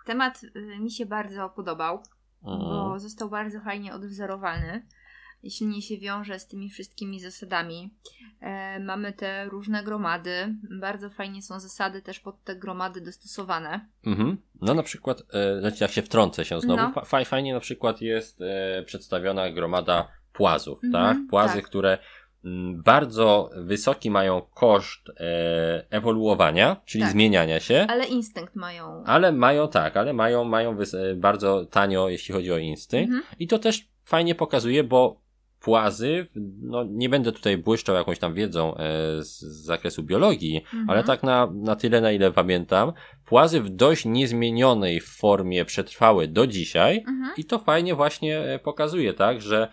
Temat mi się bardzo podobał, mm. bo został bardzo fajnie odwzorowany. Silnie się wiąże z tymi wszystkimi zasadami. E, mamy te różne gromady. Bardzo fajnie są zasady też pod te gromady dostosowane. Mm-hmm. No na przykład, e, znaczy jak się wtrącę się znowu, no. fa- fajnie na przykład jest e, przedstawiona gromada płazów, mm-hmm, tak? Płazy, tak. które m, bardzo wysoki mają koszt e, ewoluowania, czyli tak. zmieniania się. Ale instynkt mają. Ale mają, tak, ale mają, mają wys- bardzo tanio, jeśli chodzi o instynkt. Mm-hmm. I to też fajnie pokazuje, bo płazy, no nie będę tutaj błyszczał jakąś tam wiedzą e, z, z zakresu biologii, mhm. ale tak na, na tyle, na ile pamiętam, płazy w dość niezmienionej formie przetrwały do dzisiaj mhm. i to fajnie właśnie pokazuje, tak, że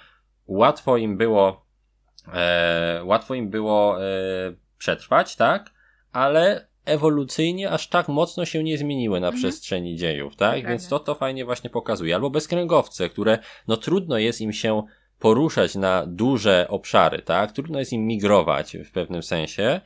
łatwo im było e, łatwo im było e, przetrwać, tak, ale ewolucyjnie aż tak mocno się nie zmieniły na mhm. przestrzeni dziejów, tak, Dokładnie. Więc to to fajnie właśnie pokazuje. Albo bezkręgowce, które no trudno jest im się poruszać na duże obszary, tak? Trudno jest im migrować w pewnym sensie,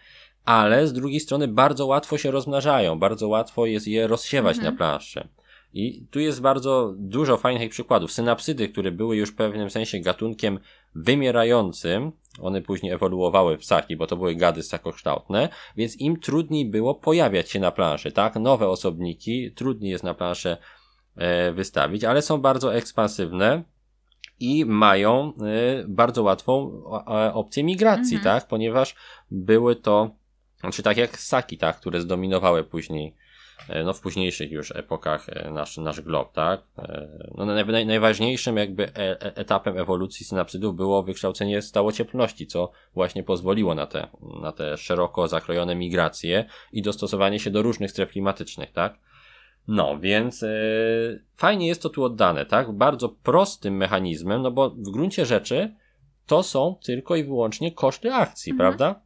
ale z drugiej strony bardzo łatwo się rozmnażają, bardzo łatwo jest je rozsiewać mhm. na planszy. I tu jest bardzo dużo fajnych przykładów. Synapsydy, które były już w pewnym sensie gatunkiem wymierającym, one później ewoluowały w ssaki, bo to były gady ssakokształtne, więc im trudniej było pojawiać się na planszy, tak? Nowe osobniki, trudniej jest na planszę e, wystawić, ale są bardzo ekspansywne, i mają y, bardzo łatwą a, opcję migracji, mhm. tak? Ponieważ były to, znaczy tak jak ssaki, tak? Które zdominowały później, y, no w późniejszych już epokach y, nasz, nasz glob, tak? Y, no naj, najważniejszym jakby e, e, etapem ewolucji synapsydów było wykształcenie stałocieplności, co właśnie pozwoliło na te, na te szeroko zakrojone migracje i dostosowanie się do różnych stref klimatycznych, tak? No, więc yy, fajnie jest to tu oddane, tak? Bardzo prostym mechanizmem, no bo w gruncie rzeczy to są tylko i wyłącznie koszty akcji, mhm. prawda?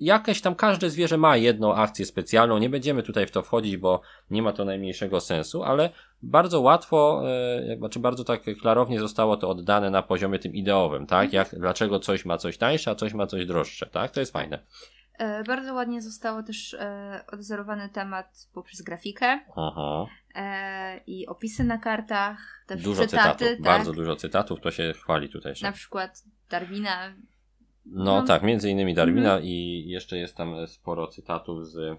Jakieś tam każde zwierzę ma jedną akcję specjalną, nie będziemy tutaj w to wchodzić, bo nie ma to najmniejszego sensu, ale bardzo łatwo, yy, znaczy bardzo tak klarownie zostało to oddane na poziomie tym ideowym, tak? Jak, dlaczego coś ma coś tańsze, a coś ma coś droższe, tak? To jest fajne. E, bardzo ładnie zostało też e, odwzorowany temat poprzez grafikę Aha. E, i opisy na kartach. Też dużo cytaty, cytatów, tak? Bardzo dużo cytatów, to się chwali tutaj. Że... Na przykład Darwina. No, no tak, między innymi Darwina mhm. i jeszcze jest tam sporo cytatów z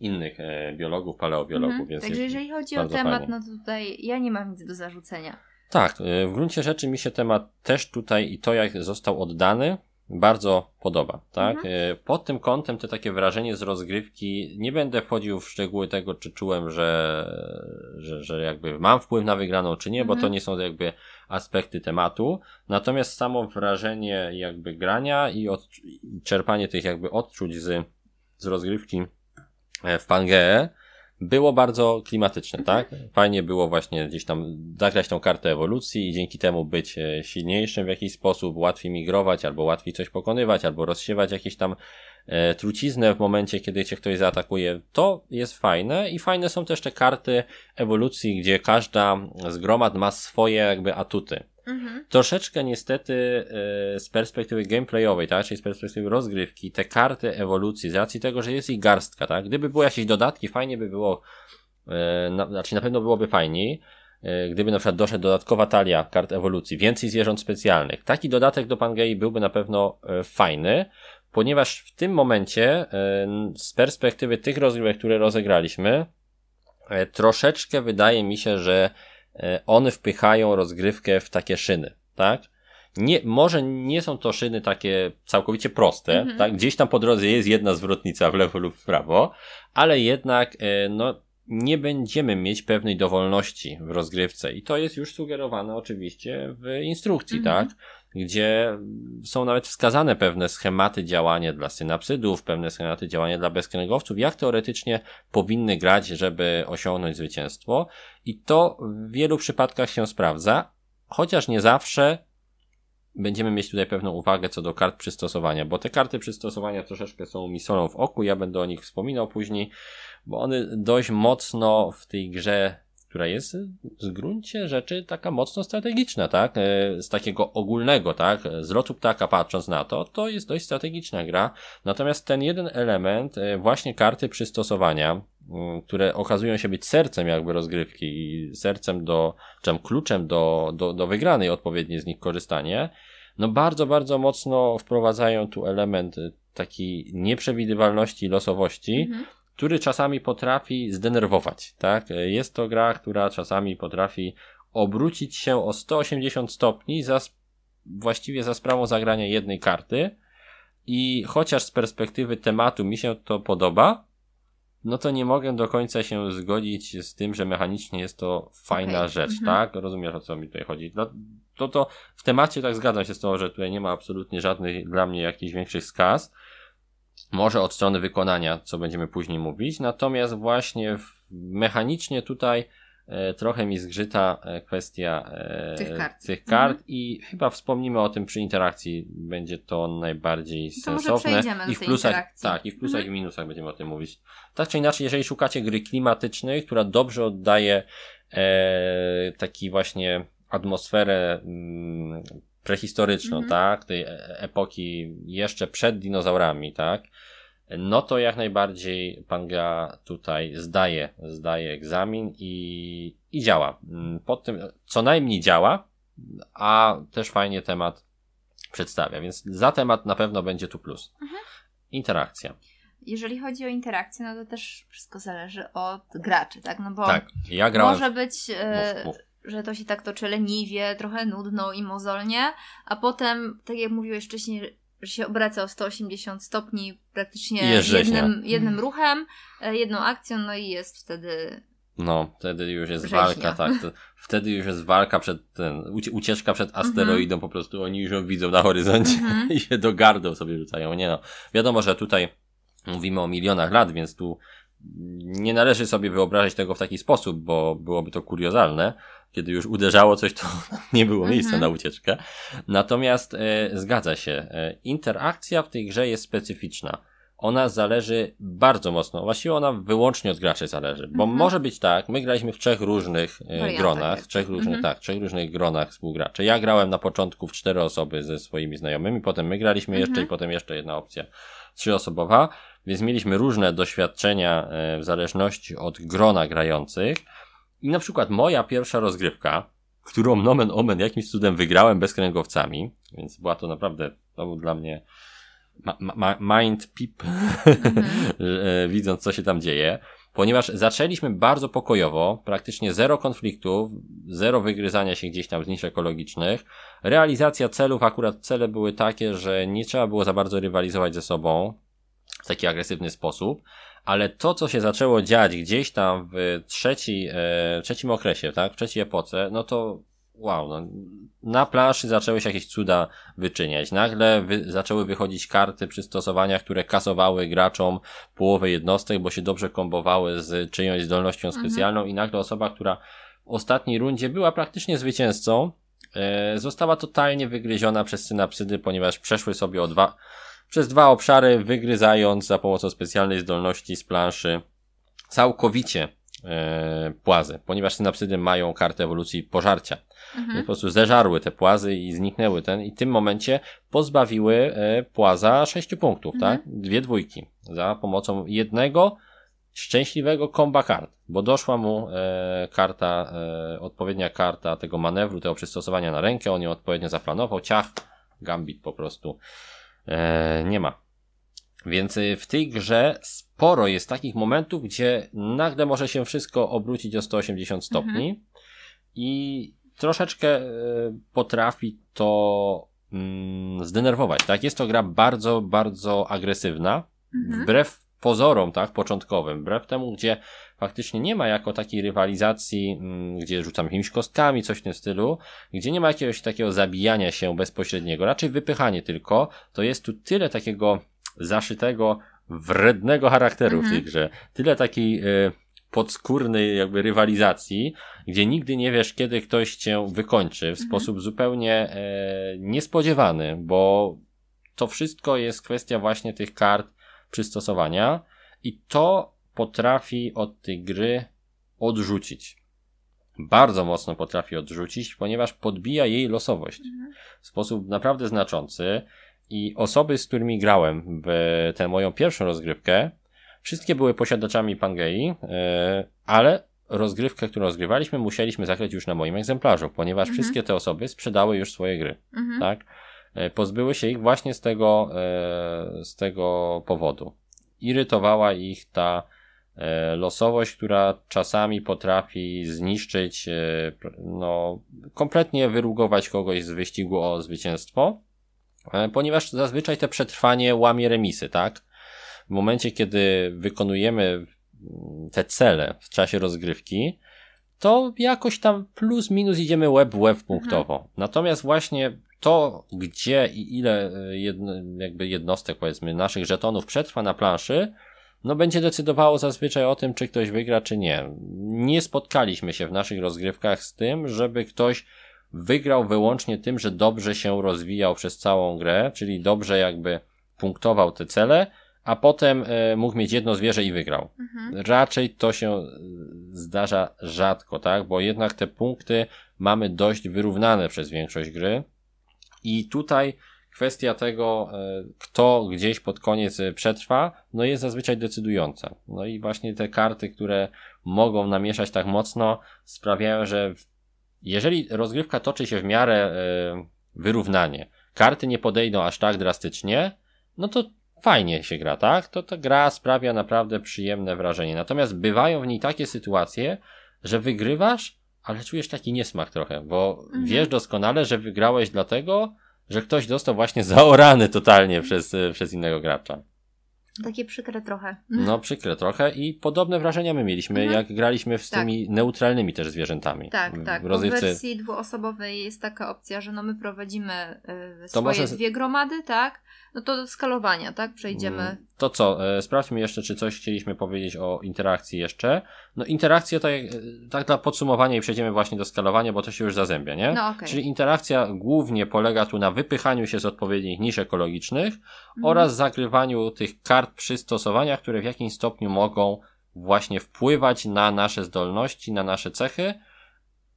innych e, biologów, paleobiologów. Mhm. Więc Także jeżeli chodzi o temat, fajnie. No to tutaj ja nie mam nic do zarzucenia. Tak, e, w gruncie rzeczy mi się temat też tutaj i to jak został oddany, bardzo podoba, tak? Mhm. Pod tym kątem te takie wrażenie z rozgrywki, nie będę wchodził w szczegóły tego, czy czułem, że, że, że jakby mam wpływ na wygraną, czy nie, mhm. bo to nie są jakby aspekty tematu. Natomiast samo wrażenie jakby grania i od, czerpanie tych jakby odczuć z, z rozgrywki w Pangee było bardzo klimatyczne, mhm. tak? Fajnie było właśnie gdzieś tam zagrać tą kartę ewolucji i dzięki temu być silniejszym w jakiś sposób, łatwiej migrować, albo łatwiej coś pokonywać, albo rozsiewać jakieś tam e, truciznę w momencie, kiedy cię ktoś zaatakuje. To jest fajne i fajne są też te karty ewolucji, gdzie każda z gromad ma swoje jakby atuty. Mhm. Troszeczkę niestety e, z perspektywy gameplayowej, tak, czyli z perspektywy rozgrywki, te karty ewolucji z racji tego, że jest ich garstka, tak, gdyby były jakieś dodatki, fajnie by było, e, na, znaczy na pewno byłoby fajniej, e, gdyby na przykład doszedł dodatkowa talia kart ewolucji, więcej zwierząt specjalnych. Taki dodatek do Pangei byłby na pewno e, fajny, ponieważ w tym momencie e, z perspektywy tych rozgrywek, które rozegraliśmy, e, troszeczkę wydaje mi się, że one wpychają rozgrywkę w takie szyny, tak? Nie, może nie są to szyny takie całkowicie proste, mhm. tak? Gdzieś tam po drodze jest jedna zwrotnica w lewo lub w prawo, ale jednak, no, nie będziemy mieć pewnej dowolności w rozgrywce i to jest już sugerowane oczywiście w instrukcji, mhm. tak? Gdzie są nawet wskazane pewne schematy działania dla synapsydów, pewne schematy działania dla bezkręgowców, jak teoretycznie powinny grać, żeby osiągnąć zwycięstwo. I to w wielu przypadkach się sprawdza, chociaż nie zawsze będziemy mieć tutaj pewną uwagę co do kart przystosowania, bo te karty przystosowania troszeczkę są mi solą w oku, ja będę o nich wspominał później, bo one dość mocno w tej grze która jest w gruncie rzeczy taka mocno strategiczna, tak? Z takiego ogólnego, tak? Z lotu ptaka patrząc na to, to jest dość strategiczna gra. Natomiast ten jeden element, właśnie karty przystosowania, które okazują się być sercem jakby rozgrywki i sercem do, czy tam kluczem do, do, do wygranej odpowiednie z nich korzystanie, no bardzo, bardzo mocno wprowadzają tu element takiej nieprzewidywalności i losowości, mhm. który czasami potrafi zdenerwować, tak? Jest to gra, która czasami potrafi obrócić się o sto osiemdziesiąt stopni za, właściwie za sprawą zagrania jednej karty i chociaż z perspektywy tematu mi się to podoba, no to nie mogę do końca się zgodzić z tym, że mechanicznie jest to fajna okay. rzecz, mhm. tak? Rozumiesz, o co mi tutaj chodzi. No, to, to w temacie tak zgadzam się z tym, że tutaj nie ma absolutnie żadnych dla mnie jakichś większych skaz, może od strony wykonania, co będziemy później mówić, natomiast właśnie mechanicznie tutaj e, trochę mi zgrzyta kwestia e, tych kart, tych kart mhm. i chyba wspomnimy o tym przy interakcji, będzie to najbardziej to sensowne. Może przejdziemy do I w plusach, tak, i w plusach mhm. i minusach będziemy o tym mówić. Tak czy inaczej, jeżeli szukacie gry klimatycznej, która dobrze oddaje e, taki właśnie atmosferę m, prehistoryczną, mhm. tak, tej epoki jeszcze przed dinozaurami, tak, no to jak najbardziej Pangea tutaj zdaje, zdaje egzamin i, i działa. Pod tym, co najmniej działa, a też fajnie temat przedstawia, więc za temat na pewno będzie tu plus. Mhm. Interakcja. Jeżeli chodzi o interakcję, no to też wszystko zależy od graczy, tak, no bo tak, ja grałem może być... Mów, mów. że to się tak toczy leniwie, trochę nudno i mozolnie, a potem, tak jak mówiłeś wcześniej, że się obraca o sto osiemdziesiąt stopni praktycznie jednym, jednym ruchem, jedną akcją, no i jest wtedy... No, wtedy już jest Brzeźnia. walka, tak. To, wtedy już jest walka przed ten, ucieczka przed asteroidą, mm-hmm. po prostu oni już ją widzą na horyzoncie mm-hmm. i się do gardła sobie rzucają. Nie no, wiadomo, że tutaj mówimy o milionach lat, więc tu nie należy sobie wyobrażać tego w taki sposób, bo byłoby to kuriozalne. Kiedy już uderzało coś, to nie było miejsca na ucieczkę. Natomiast e, zgadza się, e, interakcja w tej grze jest specyficzna. Ona zależy bardzo mocno, właściwie ona wyłącznie od graczy zależy, bo mhm. może być tak, my graliśmy w trzech różnych e, gronach, w trzech różnych, mhm. tak, trzech różnych gronach współgraczy. Ja grałem na początku w cztery osoby ze swoimi znajomymi, potem my graliśmy jeszcze mhm. i potem jeszcze jedna opcja trzyosobowa, więc mieliśmy różne doświadczenia e, w zależności od grona grających. I na przykład moja pierwsza rozgrywka, którą nomen omen jakimś cudem wygrałem bez kręgowcami, więc była to naprawdę, to był dla mnie ma, ma, mind pip, mm-hmm. widząc co się tam dzieje, ponieważ zaczęliśmy bardzo pokojowo, praktycznie zero konfliktów, zero wygryzania się gdzieś tam z nisz ekologicznych, realizacja celów, akurat cele były takie, że nie trzeba było za bardzo rywalizować ze sobą w taki agresywny sposób, ale to, co się zaczęło dziać gdzieś tam w trzeci, e, trzecim okresie, tak, w trzeciej epoce, no to wow, no, na planszy zaczęły się jakieś cuda wyczyniać. Nagle wy, zaczęły wychodzić karty przystosowania, które kasowały graczom połowę jednostek, bo się dobrze kombowały z czyjąś zdolnością specjalną mhm. i nagle osoba, która w ostatniej rundzie była praktycznie zwycięzcą, e, została totalnie wygryziona przez synapsydy, ponieważ przeszły sobie o dwa... przez dwa obszary, wygryzając za pomocą specjalnej zdolności z planszy całkowicie e, płazy, ponieważ synapsydy mają kartę ewolucji pożarcia. Mhm. Po prostu zeżarły te płazy i zniknęły ten i w tym momencie pozbawiły e, płaza sześciu punktów, mhm. tak? Dwie dwójki za pomocą jednego szczęśliwego komba kart, bo doszła mu e, karta, e, odpowiednia karta tego manewru, tego przystosowania na rękę, on ją odpowiednio zaplanował, ciach, gambit po prostu. Eee, nie ma. Więc w tej grze sporo jest takich momentów, gdzie nagle może się wszystko obrócić o sto osiemdziesiąt stopni mhm. i troszeczkę e, potrafi to mm, zdenerwować. Tak, jest to gra bardzo, bardzo agresywna, mhm. wbrew pozorom, tak, początkowym, wbrew temu, gdzie faktycznie nie ma jako takiej rywalizacji, gdzie rzucamy jakimiś kostkami, coś w tym stylu, gdzie nie ma jakiegoś takiego zabijania się bezpośredniego, raczej wypychanie tylko, to jest tu tyle takiego zaszytego, wrednego charakteru mhm. w tej grze, tyle takiej y, podskórnej jakby rywalizacji, gdzie nigdy nie wiesz, kiedy ktoś cię wykończy w mhm. sposób zupełnie y, niespodziewany, bo to wszystko jest kwestia właśnie tych kart przystosowania i to potrafi od tej gry odrzucić. bardzo mocno potrafi odrzucić, ponieważ podbija jej losowość w sposób naprawdę znaczący i osoby, z którymi grałem w tę moją pierwszą rozgrywkę, wszystkie były posiadaczami Pangei, ale rozgrywkę, którą rozgrywaliśmy, musieliśmy zagrać już na moim egzemplarzu, ponieważ mhm. wszystkie te osoby sprzedały już swoje gry. Mhm. Tak? Pozbyły się ich właśnie z tego, z tego powodu. Irytowała ich ta losowość, która czasami potrafi zniszczyć, no, kompletnie wyrugować kogoś z wyścigu o zwycięstwo, ponieważ zazwyczaj te przetrwanie łamie remisy, tak? W momencie, kiedy wykonujemy te cele w czasie rozgrywki, to jakoś tam plus minus idziemy łeb w łeb punktowo. Mhm. Natomiast właśnie to, gdzie i ile jedno, jakby jednostek, powiedzmy, naszych żetonów przetrwa na planszy, no będzie decydowało zazwyczaj o tym, czy ktoś wygra, czy nie. Nie spotkaliśmy się w naszych rozgrywkach z tym, żeby ktoś wygrał wyłącznie tym, że dobrze się rozwijał przez całą grę, czyli dobrze jakby punktował te cele, a potem y, mógł mieć jedno zwierzę i wygrał. Mhm. Raczej to się zdarza rzadko, tak? Bo jednak te punkty mamy dość wyrównane przez większość gry i tutaj kwestia tego, y, kto gdzieś pod koniec przetrwa, no jest zazwyczaj decydująca. No i właśnie te karty, które mogą namieszać tak mocno, sprawiają, że w, jeżeli rozgrywka toczy się w miarę y, wyrównanie, karty nie podejdą aż tak drastycznie, no to fajnie się gra, tak? To ta gra sprawia naprawdę przyjemne wrażenie. Natomiast bywają w niej takie sytuacje, że wygrywasz, ale czujesz taki niesmak trochę, bo mhm. wiesz doskonale, że wygrałeś dlatego, że ktoś został właśnie zaorany totalnie mhm. przez, przez innego gracza. Takie przykre trochę. No przykre trochę i podobne wrażenia my mieliśmy, mhm. jak graliśmy z tak. tymi neutralnymi też zwierzętami. Tak, tak. W rozrywce... w wersji dwuosobowej jest taka opcja, że no my prowadzimy y, swoje może... dwie gromady, tak? No to do skalowania, tak? Przejdziemy. To co? Sprawdźmy jeszcze, czy coś chcieliśmy powiedzieć o interakcji jeszcze. No interakcja, tak, tak dla podsumowania i przejdziemy właśnie do skalowania, bo to się już zazębia, nie? No, okay. Czyli interakcja głównie polega tu na wypychaniu się z odpowiednich nisz ekologicznych mhm. oraz zagrywaniu tych kart przystosowania, które w jakimś stopniu mogą właśnie wpływać na nasze zdolności, na nasze cechy,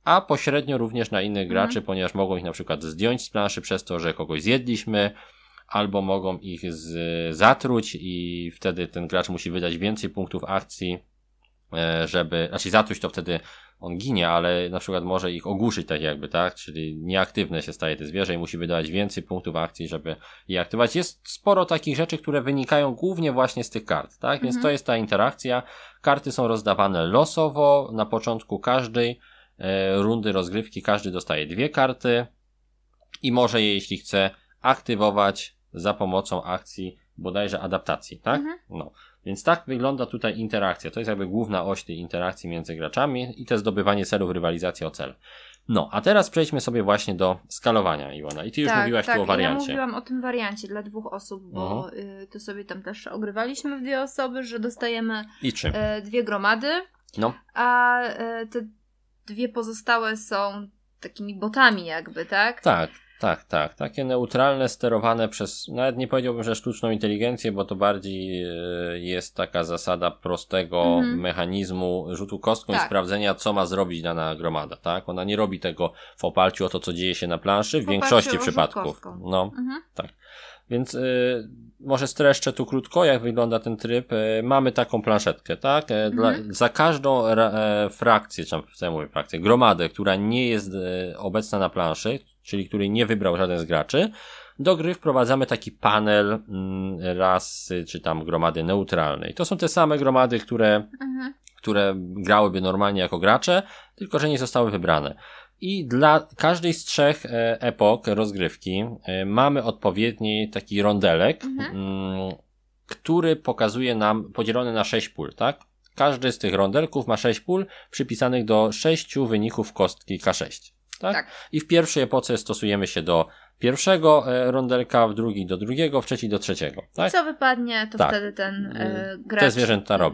a pośrednio również na innych graczy, mhm. ponieważ mogą ich na przykład zdjąć z planszy przez to, że kogoś zjedliśmy, albo mogą ich z, zatruć i wtedy ten gracz musi wydać więcej punktów akcji, żeby, znaczy zatruć to wtedy on ginie, ale na przykład może ich ogłuszyć tak jakby, tak? Czyli nieaktywne się staje te zwierzę i musi wydać więcej punktów akcji, żeby je aktywować. Jest sporo takich rzeczy, które wynikają głównie właśnie z tych kart, tak? Mhm. Więc to jest ta interakcja. Karty są rozdawane losowo. Na początku każdej e, rundy rozgrywki każdy dostaje dwie karty i może je, jeśli chce, aktywować za pomocą akcji bodajże adaptacji, tak? Mhm. No. Więc tak wygląda tutaj interakcja. To jest jakby główna oś tej interakcji między graczami i to zdobywanie celów, rywalizacja o cel. No, a teraz przejdźmy sobie właśnie do skalowania, Iwona. I ty już tak, mówiłaś tak, tu o wariancie. Tak, ja mówiłam o tym wariancie dla dwóch osób, bo mhm. y, to sobie tam też ogrywaliśmy w dwie osoby, że dostajemy I czym? Y, dwie gromady, no. a y, te dwie pozostałe są takimi botami jakby, tak? Tak. Tak, tak. Takie neutralne, sterowane przez, nawet nie powiedziałbym, że sztuczną inteligencję, bo to bardziej jest taka zasada prostego mm-hmm. mechanizmu rzutu kostką tak. i sprawdzenia, co ma zrobić dana gromada, tak? Ona nie robi tego w oparciu o to, co dzieje się na planszy, w, w większości przypadków. No, mm-hmm. tak. Więc y, może streszczę tu krótko, jak wygląda ten tryb. Y, mamy taką planszetkę, tak? Dla, mm-hmm. Za każdą ra, e, frakcję, czy co ja mówię frakcję, gromadę, która nie jest e, obecna na planszy, czyli której nie wybrał żaden z graczy, do gry wprowadzamy taki panel mm, rasy, czy tam gromady neutralnej. To są te same gromady, które, mhm. które grałyby normalnie jako gracze, tylko że nie zostały wybrane. I dla każdej z trzech epok rozgrywki mamy odpowiedni taki rondelek, mhm. m, który pokazuje nam, podzielony na sześć pól, tak? Każdy z tych rondelków ma sześć pól, przypisanych do sześciu wyników kostki K sześć. Tak? Tak. I w pierwszej epoce stosujemy się do pierwszego rondelka, w drugiej do drugiego, w trzeciej do trzeciego. Tak? Co wypadnie, to tak. wtedy ten e, gracz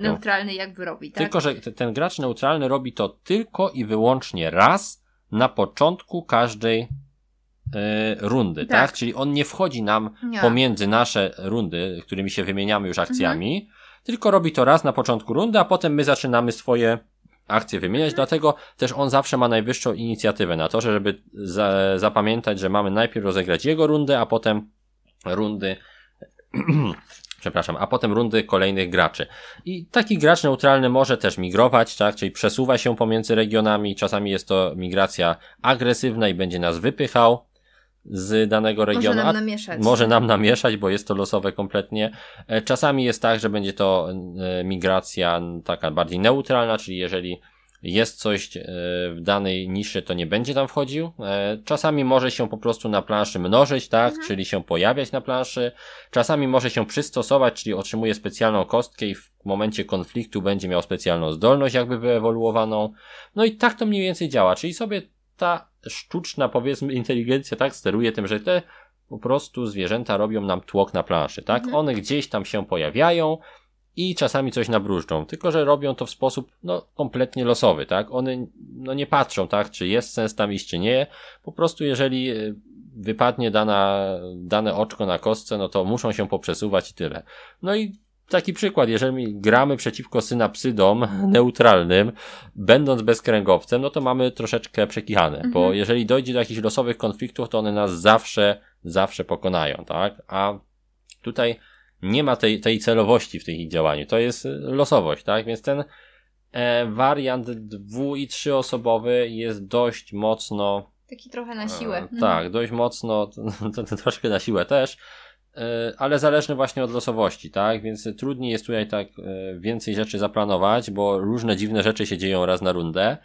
neutralny jakby robi. Tak? Tylko, że ten gracz neutralny robi to tylko i wyłącznie raz na początku każdej e, rundy. Tak. Tak? Czyli on nie wchodzi nam nie. pomiędzy nasze rundy, którymi się wymieniamy już akcjami, mhm. tylko robi to raz na początku rundy, a potem my zaczynamy swoje akcje wymieniać, dlatego też on zawsze ma najwyższą inicjatywę na to, żeby za, zapamiętać, że mamy najpierw rozegrać jego rundę, a potem rundy przepraszam, a potem rundy kolejnych graczy. I taki gracz neutralny może też migrować, tak, czyli przesuwa się pomiędzy regionami, czasami jest to migracja agresywna i będzie nas wypychał z danego regionu. Może nam namieszać. Może nam namieszać, bo jest to losowe kompletnie. Czasami jest tak, że będzie to migracja taka bardziej neutralna, czyli jeżeli jest coś w danej niszy, to nie będzie tam wchodził. Czasami może się po prostu na planszy mnożyć, tak, mhm. czyli się pojawiać na planszy. Czasami może się przystosować, czyli otrzymuje specjalną kostkę i w momencie konfliktu będzie miał specjalną zdolność jakby wyewoluowaną. No i tak to mniej więcej działa, czyli sobie ta sztuczna, powiedzmy, inteligencja tak steruje tym, że te po prostu zwierzęta robią nam tłok na planszy, tak? Mhm. One gdzieś tam się pojawiają i czasami coś nabrużdżą, tylko że robią to w sposób, no, kompletnie losowy, tak? One, no, nie patrzą, tak? Czy jest sens tam iść, czy nie. Po prostu jeżeli wypadnie dana, dane oczko na kostce, no to muszą się poprzesuwać i tyle. No i taki przykład, jeżeli gramy przeciwko synapsydom neutralnym, będąc bezkręgowcem, no to mamy troszeczkę przekichane, mhm. bo jeżeli dojdzie do jakichś losowych konfliktów, to one nas zawsze, zawsze pokonają, tak? A tutaj nie ma tej, tej celowości w tych działaniu, to jest losowość, tak? Więc ten e, wariant dwu- i trzyosobowy jest dość mocno... Taki trochę na siłę. E, tak, dość mocno, to, to, to troszkę na siłę też, ale zależny właśnie od losowości, tak? Więc trudniej jest tutaj tak więcej rzeczy zaplanować, bo różne dziwne rzeczy się dzieją raz na rundę.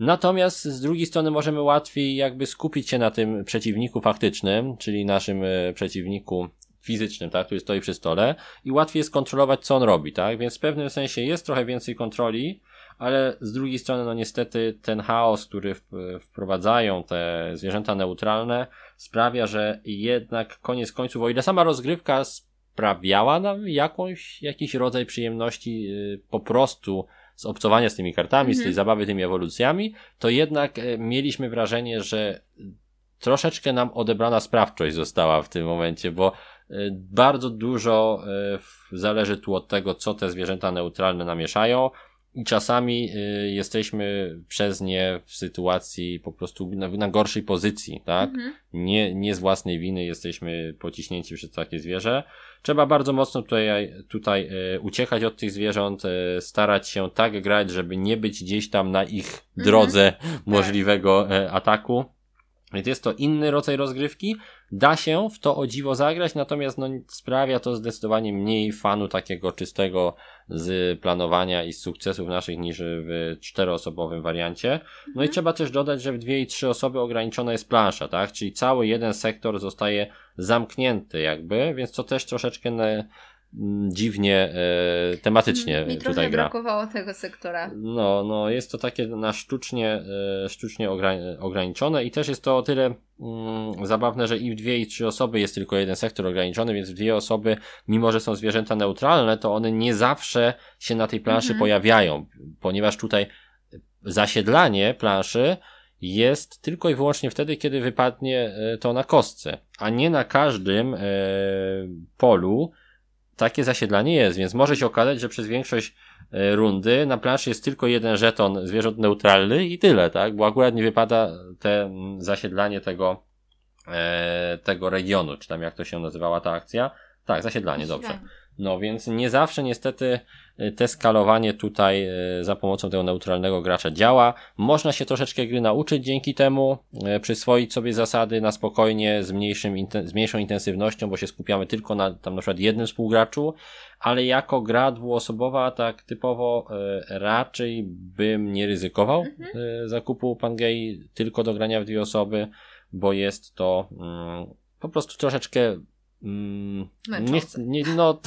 Natomiast z drugiej strony możemy łatwiej jakby skupić się na tym przeciwniku faktycznym, czyli naszym przeciwniku fizycznym, tak? Który stoi przy stole i łatwiej jest kontrolować, co on robi, tak? Więc w pewnym sensie jest trochę więcej kontroli, ale z drugiej strony, no niestety ten chaos, który wprowadzają te zwierzęta neutralne, sprawia, że jednak koniec końców, o ile sama rozgrywka sprawiała nam jakąś, jakiś rodzaj przyjemności po prostu z obcowania z tymi kartami, mhm. z tej zabawy tymi ewolucjami, to jednak mieliśmy wrażenie, że troszeczkę nam odebrana sprawczość została w tym momencie, bo bardzo dużo zależy tu od tego, co te zwierzęta neutralne namieszają. I czasami y, jesteśmy przez nie w sytuacji po prostu na, na gorszej pozycji, tak? Mhm. Nie, nie z własnej winy jesteśmy pociśnięci przez takie zwierzę. Trzeba bardzo mocno tutaj, tutaj y, uciekać od tych zwierząt, y, starać się tak grać, żeby nie być gdzieś tam na ich drodze mhm. możliwego y, ataku. Więc jest to inny rodzaj rozgrywki. Da się w to o dziwo zagrać, natomiast no, sprawia to zdecydowanie mniej fanu takiego czystego z planowania i z sukcesów naszych niż w czteroosobowym wariancie. No mhm. i trzeba też dodać, że w dwie i trzy osoby ograniczona jest plansza, tak? Czyli cały jeden sektor zostaje zamknięty jakby, więc to też troszeczkę na, dziwnie e, tematycznie mi tutaj trochę gra. Brakowało tego sektora. No, no jest to takie na sztucznie, e, sztucznie ograni- ograniczone i też jest to o tyle mm, zabawne, że i w dwie i trzy osoby jest tylko jeden sektor ograniczony, więc w dwie osoby, mimo że są zwierzęta neutralne, to one nie zawsze się na tej planszy mhm. pojawiają, ponieważ tutaj zasiedlanie planszy jest tylko i wyłącznie wtedy, kiedy wypadnie to na kostce, a nie na każdym e, polu takie zasiedlanie jest, więc może się okazać, że przez większość rundy na planszy jest tylko jeden żeton zwierząt neutralny i tyle, tak? Bo akurat nie wypada te zasiedlanie tego, e, tego regionu, czy tam jak to się nazywała ta akcja. Tak, zasiedlanie, dobrze. No więc nie zawsze niestety te skalowanie tutaj e, za pomocą tego neutralnego gracza działa. Można się troszeczkę gry nauczyć dzięki temu, e, przyswoić sobie zasady na spokojnie z, mniejszym, inten- z mniejszą intensywnością, bo się skupiamy tylko na tam na przykład jednym współgraczu, ale jako gra dwuosobowa tak typowo e, raczej bym nie ryzykował mhm. e, zakupu Pangei tylko do grania w dwie osoby, bo jest to mm, po prostu troszeczkę Mm, nie, nie, no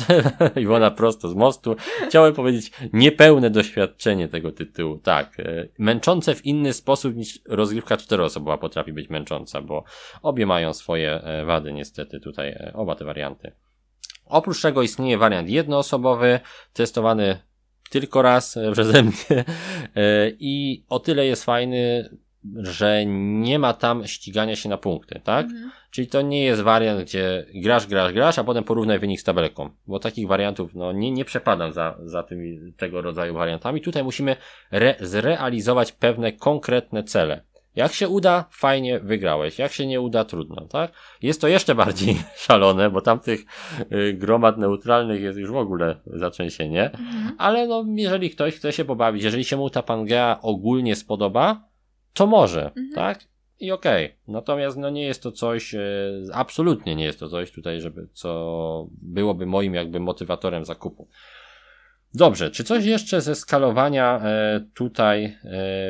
Iwona prosto z mostu. Chciałem powiedzieć niepełne doświadczenie tego tytułu. Tak, męczące w inny sposób niż rozgrywka czteroosobowa potrafi być męcząca, bo obie mają swoje wady niestety tutaj, oba te warianty. Oprócz tego istnieje wariant jednoosobowy, testowany tylko raz przeze mnie i o tyle jest fajny, że nie ma tam ścigania się na punkty, tak? Mhm. Czyli to nie jest wariant, gdzie grasz, grasz, grasz, a potem porównaj wynik z tabelką, bo takich wariantów, no nie, nie przepadam za, za tymi, tego rodzaju wariantami. Tutaj musimy re, zrealizować pewne konkretne cele. Jak się uda, fajnie, wygrałeś. Jak się nie uda, trudno, tak? Jest to jeszcze bardziej szalone, bo tamtych gromad neutralnych jest już w ogóle zatrzęsienie, mhm. ale no, jeżeli ktoś chce się pobawić, jeżeli się mu ta Pangea ogólnie spodoba, to może, mhm. tak? I okej. Okay. Natomiast no nie jest to coś, absolutnie nie jest to coś tutaj, żeby co byłoby moim jakby motywatorem zakupu. Dobrze, czy coś jeszcze ze skalowania tutaj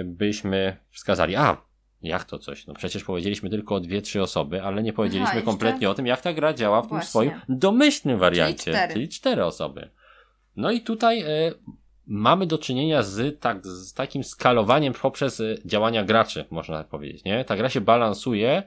byśmy wskazali? A, jak to coś? No przecież powiedzieliśmy tylko o dwie, trzy osoby, ale nie powiedzieliśmy Aha, kompletnie o tym, jak ta gra działa w Właśnie. Tym swoim domyślnym wariancie, czyli cztery, czyli cztery osoby. No i tutaj mamy do czynienia z, tak, z takim skalowaniem poprzez działania graczy, można tak powiedzieć, nie? Ta gra się balansuje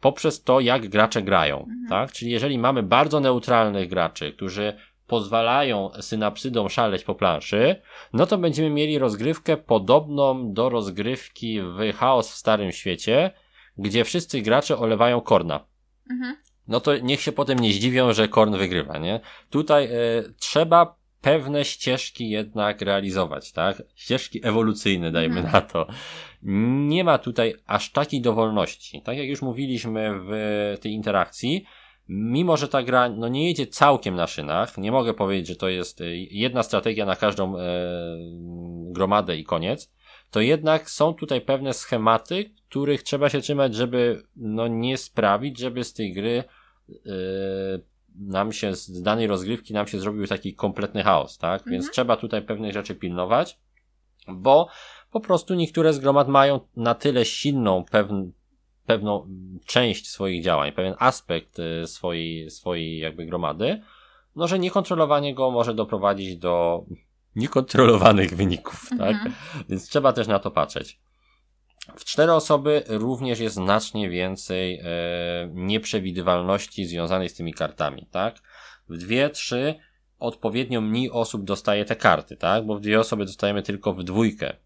poprzez to, jak gracze grają, mhm. tak? Czyli jeżeli mamy bardzo neutralnych graczy, którzy pozwalają synapsydom szaleć po planszy, no to będziemy mieli rozgrywkę podobną do rozgrywki w Chaos w Starym Świecie, gdzie wszyscy gracze olewają Korna. Mhm. No to niech się potem nie zdziwią, że Korn wygrywa, nie? Tutaj y, trzeba pewne ścieżki jednak realizować, tak? Ścieżki ewolucyjne, dajmy mhm. na to. Nie ma tutaj aż takiej dowolności. Tak jak już mówiliśmy w tej interakcji, mimo że ta gra no nie jedzie całkiem na szynach, nie mogę powiedzieć, że to jest jedna strategia na każdą e, gromadę i koniec, to jednak są tutaj pewne schematy, których trzeba się trzymać, żeby no nie sprawić, żeby z tej gry e, nam się, z danej rozgrywki nam się zrobił taki kompletny chaos, tak? Mhm. Więc trzeba tutaj pewnych rzeczy pilnować, bo po prostu niektóre z gromad mają na tyle silną pewną pewną część swoich działań, pewien aspekt swojej, swojej jakby gromady, no, że niekontrolowanie go może doprowadzić do niekontrolowanych wyników, mhm. tak? Więc trzeba też na to patrzeć. W cztery osoby również jest znacznie więcej e, nieprzewidywalności związanej z tymi kartami, tak? W dwie, trzy odpowiednio mniej osób dostaje te karty, tak? Bo w dwie osoby dostajemy tylko w dwójkę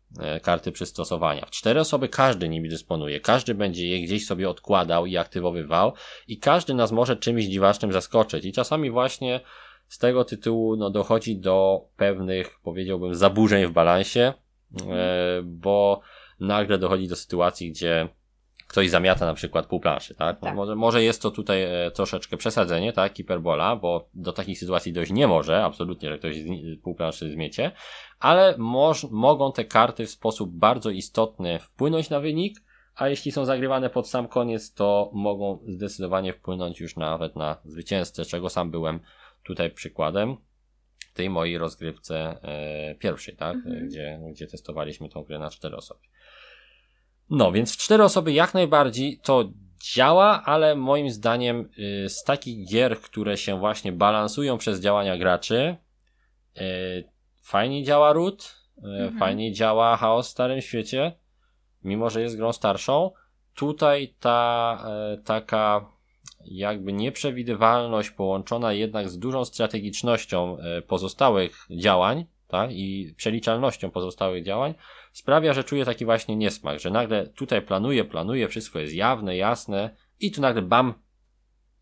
karty przystosowania. W cztery osoby każdy nimi dysponuje, każdy będzie je gdzieś sobie odkładał i aktywowywał i każdy nas może czymś dziwacznym zaskoczyć i czasami właśnie z tego tytułu no, dochodzi do pewnych, powiedziałbym, zaburzeń w balansie, bo nagle dochodzi do sytuacji, gdzie ktoś zamiata na przykład pół planszy, tak? tak. Może, może jest to tutaj troszeczkę przesadzenie, tak? Hiperbola, bo do takich sytuacji dojść nie może, absolutnie, że ktoś pół planszy zmiecie, ale moż, mogą te karty w sposób bardzo istotny wpłynąć na wynik, a jeśli są zagrywane pod sam koniec, to mogą zdecydowanie wpłynąć już nawet na zwycięzcę, czego sam byłem tutaj przykładem w tej mojej rozgrywce e, pierwszej, tak? Mhm. Gdzie, gdzie testowaliśmy tą grę na cztery osoby. No, więc w cztery osoby jak najbardziej to działa, ale moim zdaniem z takich gier, które się właśnie balansują przez działania graczy, fajnie działa Root, mhm. fajnie działa Chaos w Starym Świecie, mimo że jest grą starszą. Tutaj ta taka jakby nieprzewidywalność połączona jednak z dużą strategicznością pozostałych działań, tak, i przeliczalnością pozostałych działań sprawia, że czuję taki właśnie niesmak, że nagle tutaj planuję, planuję, wszystko jest jawne, jasne i tu nagle bam,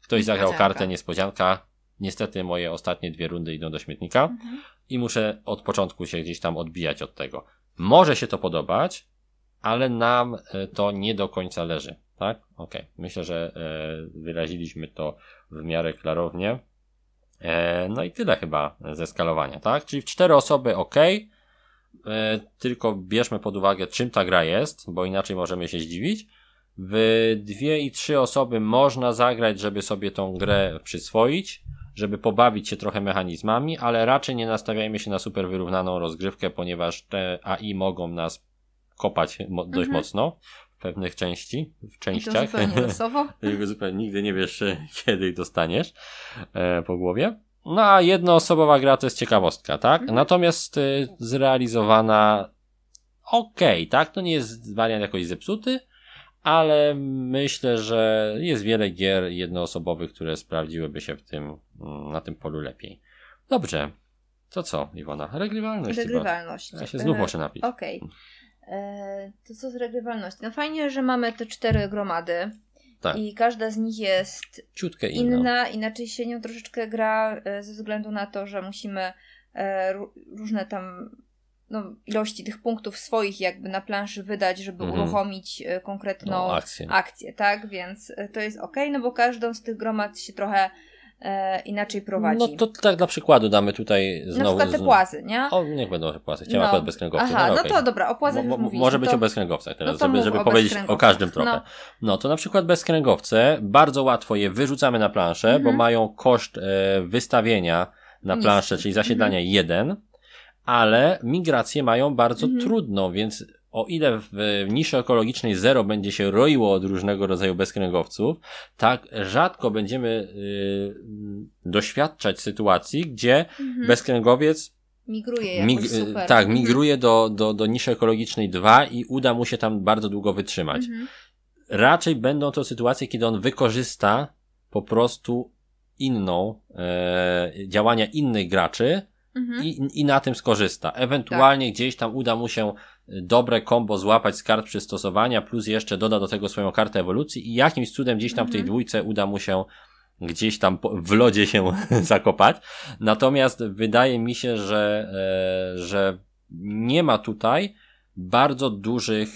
ktoś zagrał kartę, niespodzianka, niestety moje ostatnie dwie rundy idą do śmietnika mhm. i muszę od początku się gdzieś tam odbijać od tego. Może się to podobać, ale nam to nie do końca leży, tak? Okej, okay. Myślę, że wyraziliśmy to w miarę klarownie. No i tyle chyba ze skalowania, tak? Czyli w cztery osoby ok, tylko bierzmy pod uwagę, czym ta gra jest, bo inaczej możemy się zdziwić. W dwie i trzy osoby można zagrać, żeby sobie tą grę przyswoić, żeby pobawić się trochę mechanizmami, ale raczej nie nastawiajmy się na super wyrównaną rozgrywkę, ponieważ te A I mogą nas kopać dość mhm. mocno w pewnych części, w częściach. I to zupełnie losowo. zupełnie nigdy nie wiesz, kiedy dostaniesz po głowie. No a jednoosobowa gra to jest ciekawostka, tak? Natomiast y, zrealizowana okej, okay, tak? To nie jest wariant jakoś zepsuty, ale myślę, że jest wiele gier jednoosobowych, które sprawdziłyby się w tym, na tym polu lepiej. Dobrze, to co, Iwona? Regrywalność. Regrywalność. Ja się znów muszę napić. Okej. Okay. To co z regrywalności? No fajnie, że mamy te cztery gromady. Tak. I każda z nich jest ciutkę inna. inna, inaczej się nią troszeczkę gra ze względu na to, że musimy różne tam no, ilości tych punktów swoich jakby na planszy wydać, żeby mm-hmm. uruchomić konkretną no, akcję. akcję, tak? Więc to jest okej, okay, no bo każdą z tych gromad się trochę E, inaczej prowadzi. No to tak dla przykładu damy tutaj znowu... Na przykład te płazy, nie? O, niech będą te płazy. Chciałem no. akurat bez kręgowców. Aha, no, no okay. to dobra, o płazach m- już mówiliśmy. Może być to... o bezkręgowcach teraz, no żeby, żeby o powiedzieć o każdym trochę. No. no to na przykład bezkręgowce, bardzo łatwo je wyrzucamy na planszę, mhm. bo mają koszt e, wystawienia na planszę, Nic. czyli zasiedlania mhm. jeden, ale migrację mają bardzo mhm. trudną, więc o ile w niszy ekologicznej zero będzie się roiło od różnego rodzaju bezkręgowców, tak rzadko będziemy y, doświadczać sytuacji, gdzie mhm. bezkręgowiec migruje jakoś mig, super. Tak, migruje mhm. do, do, do niszy ekologicznej dwa i uda mu się tam bardzo długo wytrzymać. Mhm. Raczej będą to sytuacje, kiedy on wykorzysta po prostu inną, e, działania innych graczy mhm. i, i na tym skorzysta. Ewentualnie tak. gdzieś tam uda mu się dobre kombo złapać z kart przystosowania, plus jeszcze doda do tego swoją kartę ewolucji i jakimś cudem gdzieś tam mhm. w tej dwójce uda mu się gdzieś tam w lodzie się zakopać. Natomiast wydaje mi się, że że nie ma tutaj bardzo dużych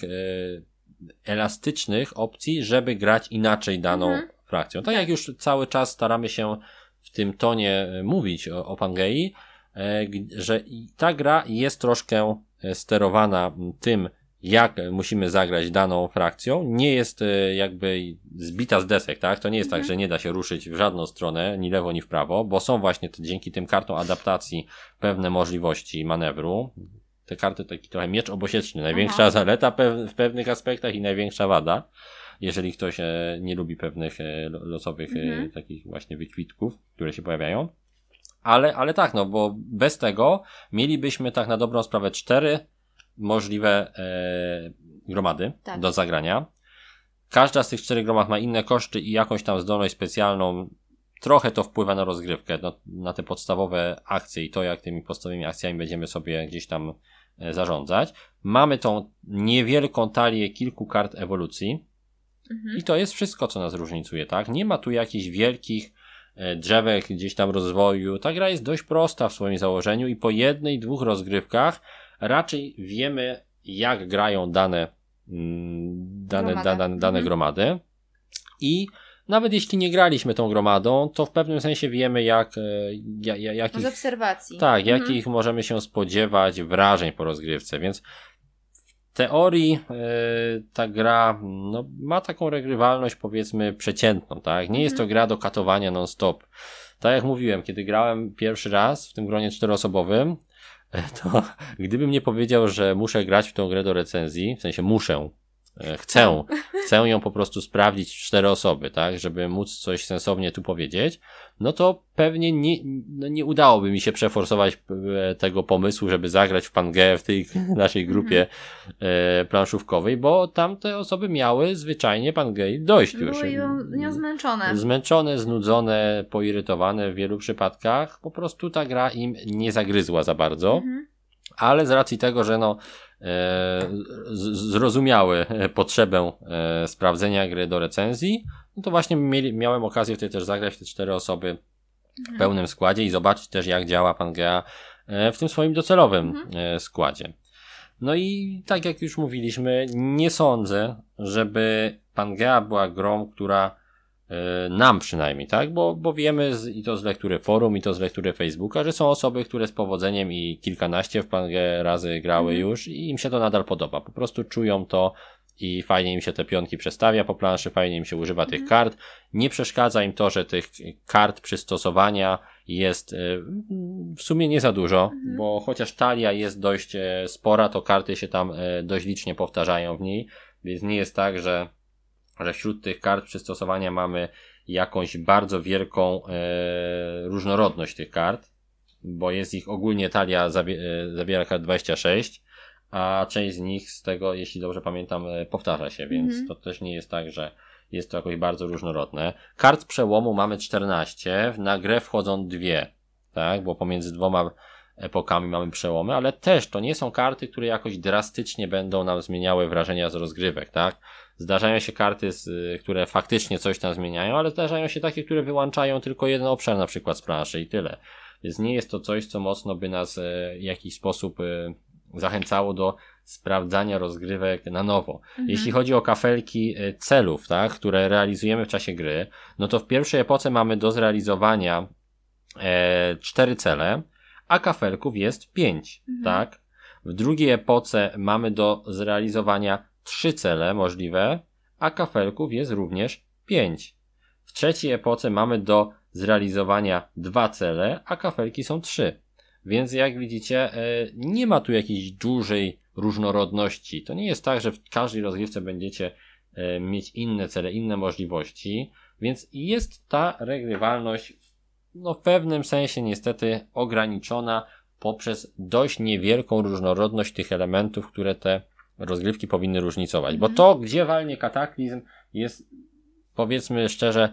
elastycznych opcji, żeby grać inaczej daną mhm. frakcją. Tak jak już cały czas staramy się w tym tonie mówić o, o Pangei, że ta gra jest troszkę sterowana tym, jak musimy zagrać daną frakcją, nie jest jakby zbita z desek, tak? To nie jest mhm. tak, że nie da się ruszyć w żadną stronę, ni lewo, ni w prawo, bo są właśnie te, dzięki tym kartom adaptacji pewne możliwości manewru. Te karty taki trochę miecz obosieczny, największa Aha. zaleta pew- w pewnych aspektach i największa wada, jeżeli ktoś e, nie lubi pewnych e, losowych mhm. e, takich właśnie wykwitków, które się pojawiają. Ale, ale tak, no, bo bez tego mielibyśmy tak na dobrą sprawę cztery możliwe e, gromady tak. do zagrania. Każda z tych czterech gromad ma inne koszty i jakąś tam zdolność specjalną. Trochę to wpływa na rozgrywkę, na, na te podstawowe akcje i to, jak tymi podstawowymi akcjami będziemy sobie gdzieś tam e, zarządzać. Mamy tą niewielką talię kilku kart ewolucji mhm. i to jest wszystko, co nas różnicuje, tak? Nie ma tu jakichś wielkich drzewek gdzieś tam rozwoju. Ta gra jest dość prosta w swoim założeniu i po jednej, dwóch rozgrywkach raczej wiemy, jak grają dane dane, dane, dane mhm. gromady i nawet jeśli nie graliśmy tą gromadą, to w pewnym sensie wiemy, jak, jak, jak z obserwacji. Tak, mhm. jakich możemy się spodziewać wrażeń po rozgrywce, więc w teorii y, ta gra no, ma taką regrywalność, powiedzmy, przeciętną, tak? Nie jest to gra do katowania non-stop. Tak jak mówiłem, kiedy grałem pierwszy raz w tym gronie czteroosobowym, to gdybym nie powiedział, że muszę grać w tą grę do recenzji, w sensie muszę, chcę, chcę ją po prostu sprawdzić w cztery osoby, tak, żeby móc coś sensownie tu powiedzieć, no to pewnie nie, no nie udałoby mi się przeforsować tego pomysłu, żeby zagrać w Pangeę w tej naszej grupie e, planszówkowej, bo tamte osoby miały zwyczajnie Pangei dość już. Były nią zmęczone. Zmęczone, znudzone, poirytowane w wielu przypadkach. Po prostu ta gra im nie zagryzła za bardzo, mhm. ale z racji tego, że no E, z, zrozumiały potrzebę e, sprawdzenia gry do recenzji, no to właśnie mieli, miałem okazję wtedy też zagrać w te cztery osoby mhm. w pełnym składzie i zobaczyć też, jak działa Pangea e, w tym swoim docelowym mhm. e, składzie. No i tak jak już mówiliśmy, nie sądzę, żeby Pangea była grą, która e, nam przynajmniej, tak, bo, bo wiemy z, i to z lektury forum, i to z lektury Facebooka, że są osoby, które z powodzeniem i kilkanaście w Pangeę razy grały mm. już i im się to nadal podoba. Po prostu czują to i fajnie im się te pionki przestawia po planszy, fajnie im się używa mm. tych kart. Nie przeszkadza im to, że tych kart przystosowania jest w sumie nie za dużo, mm. bo chociaż talia jest dość spora, to karty się tam dość licznie powtarzają w niej, więc nie jest tak, że że wśród tych kart przystosowania mamy jakąś bardzo wielką e, różnorodność tych kart, bo jest ich ogólnie talia zabie, e, zabiera kart dwadzieścia sześć, a część z nich z tego, jeśli dobrze pamiętam, e, powtarza się, więc mm-hmm. to też nie jest tak, że jest to jakoś bardzo różnorodne. Kart przełomu mamy czternaście, na grę wchodzą dwie, tak, bo pomiędzy dwoma epokami mamy przełomy, ale też to nie są karty, które jakoś drastycznie będą nam zmieniały wrażenia z rozgrywek, tak? Zdarzają się karty, które faktycznie coś tam zmieniają, ale zdarzają się takie, które wyłączają tylko jeden obszar na przykład z planszy i tyle. Więc nie jest to coś, co mocno by nas w jakiś sposób zachęcało do sprawdzania rozgrywek na nowo. Mhm. Jeśli chodzi o kafelki celów, tak, które realizujemy w czasie gry, no to w pierwszej epoce mamy do zrealizowania cztery cele, a kafelków jest pięć, mhm. tak? W drugiej epoce mamy do zrealizowania trzy cele możliwe, a kafelków jest również pięć. W trzeciej epoce mamy do zrealizowania dwa cele, a kafelki są trzy. Więc jak widzicie, nie ma tu jakiejś dużej różnorodności. To nie jest tak, że w każdej rozgrywce będziecie mieć inne cele, inne możliwości, więc jest ta regrywalność no w pewnym sensie niestety ograniczona poprzez dość niewielką różnorodność tych elementów, które te rozgrywki powinny różnicować, bo to, gdzie walnie kataklizm, jest powiedzmy szczerze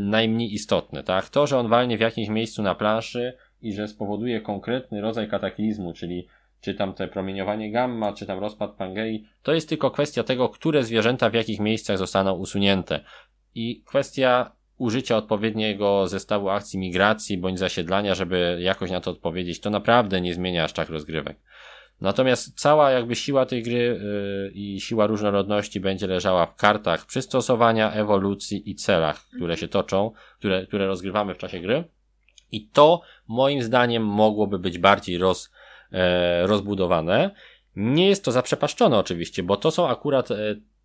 najmniej istotne, tak? To, że on walnie w jakimś miejscu na planszy i że spowoduje konkretny rodzaj kataklizmu, czyli czy tam te promieniowanie gamma, czy tam rozpad Pangei, to jest tylko kwestia tego, które zwierzęta w jakich miejscach zostaną usunięte i kwestia użycia odpowiedniego zestawu akcji migracji bądź zasiedlania, żeby jakoś na to odpowiedzieć, to naprawdę nie zmienia aż tak rozgrywek. Natomiast cała jakby siła tej gry yy, i siła różnorodności będzie leżała w kartach przystosowania, ewolucji i celach, które się toczą, które, które rozgrywamy w czasie gry. I to moim zdaniem mogłoby być bardziej roz, e, rozbudowane. Nie jest to zaprzepaszczone oczywiście, bo to są akurat e,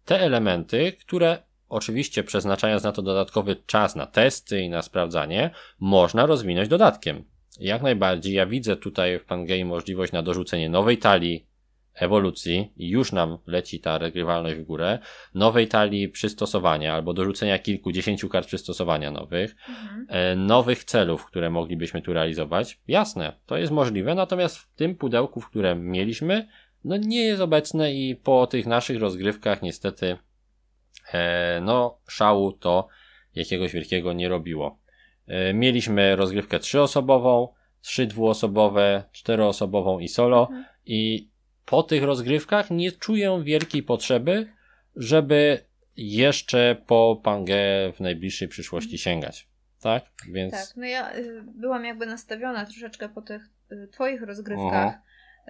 te elementy, które oczywiście przeznaczając na to dodatkowy czas na testy i na sprawdzanie, można rozwinąć dodatkiem. Jak najbardziej ja widzę tutaj w Pangei możliwość na dorzucenie nowej talii ewolucji i już nam leci ta regrywalność w górę, nowej talii przystosowania albo dorzucenia kilkudziesięciu kart przystosowania nowych, mhm. nowych celów, które moglibyśmy tu realizować. Jasne, to jest możliwe, natomiast w tym pudełku, w którym mieliśmy, no nie jest obecne i po tych naszych rozgrywkach niestety e, no szału to jakiegoś wielkiego nie robiło. Mieliśmy rozgrywkę trzyosobową, trzy dwuosobowe, czteroosobową i solo mhm. i po tych rozgrywkach nie czuję wielkiej potrzeby, żeby jeszcze po Pangeę w najbliższej przyszłości sięgać. Tak? Więc... Tak, no ja byłam jakby nastawiona troszeczkę po tych twoich rozgrywkach,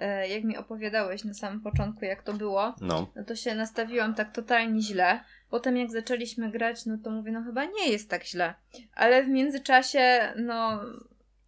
mhm. jak mi opowiadałeś na samym początku, jak to było, no. no to się nastawiłam tak totalnie źle. Potem jak zaczęliśmy grać, no to mówię, no chyba nie jest tak źle. Ale w międzyczasie, no...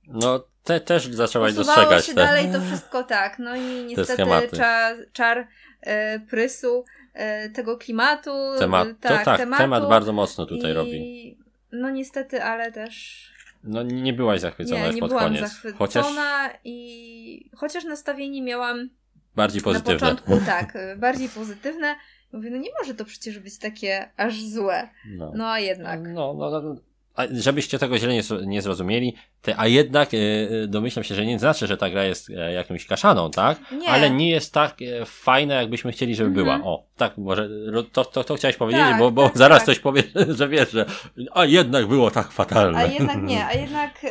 No, te też zaczęłaś dostrzegać. Się te... dalej to wszystko tak. No i niestety czar, czar e, prysu e, tego klimatu. Temat, tak, to, tak tematu, temat bardzo mocno tutaj i... robi. No niestety, ale też... No nie byłaś zachwycona nie, już nie pod koniec. Nie, nie byłam zachwycona chociaż... i chociaż nastawienie miałam... Bardziej pozytywne. Na początku tak, bardziej pozytywne. Mówię, no nie może to przecież być takie aż złe. No, no a jednak. No, no, no, a żebyście tego źle nie, nie zrozumieli, te, a jednak yy, domyślam się, że nie znaczy, że ta gra jest e, jakąś kaszaną, tak? Nie. Ale nie jest tak e, fajna, jakbyśmy chcieli, żeby mhm. była. O, tak może to, to, to chciałaś powiedzieć, tak, bo, bo tak, zaraz tak. Coś powiesz, że wiesz, że a jednak było tak fatalne. A jednak nie, a jednak... Yy,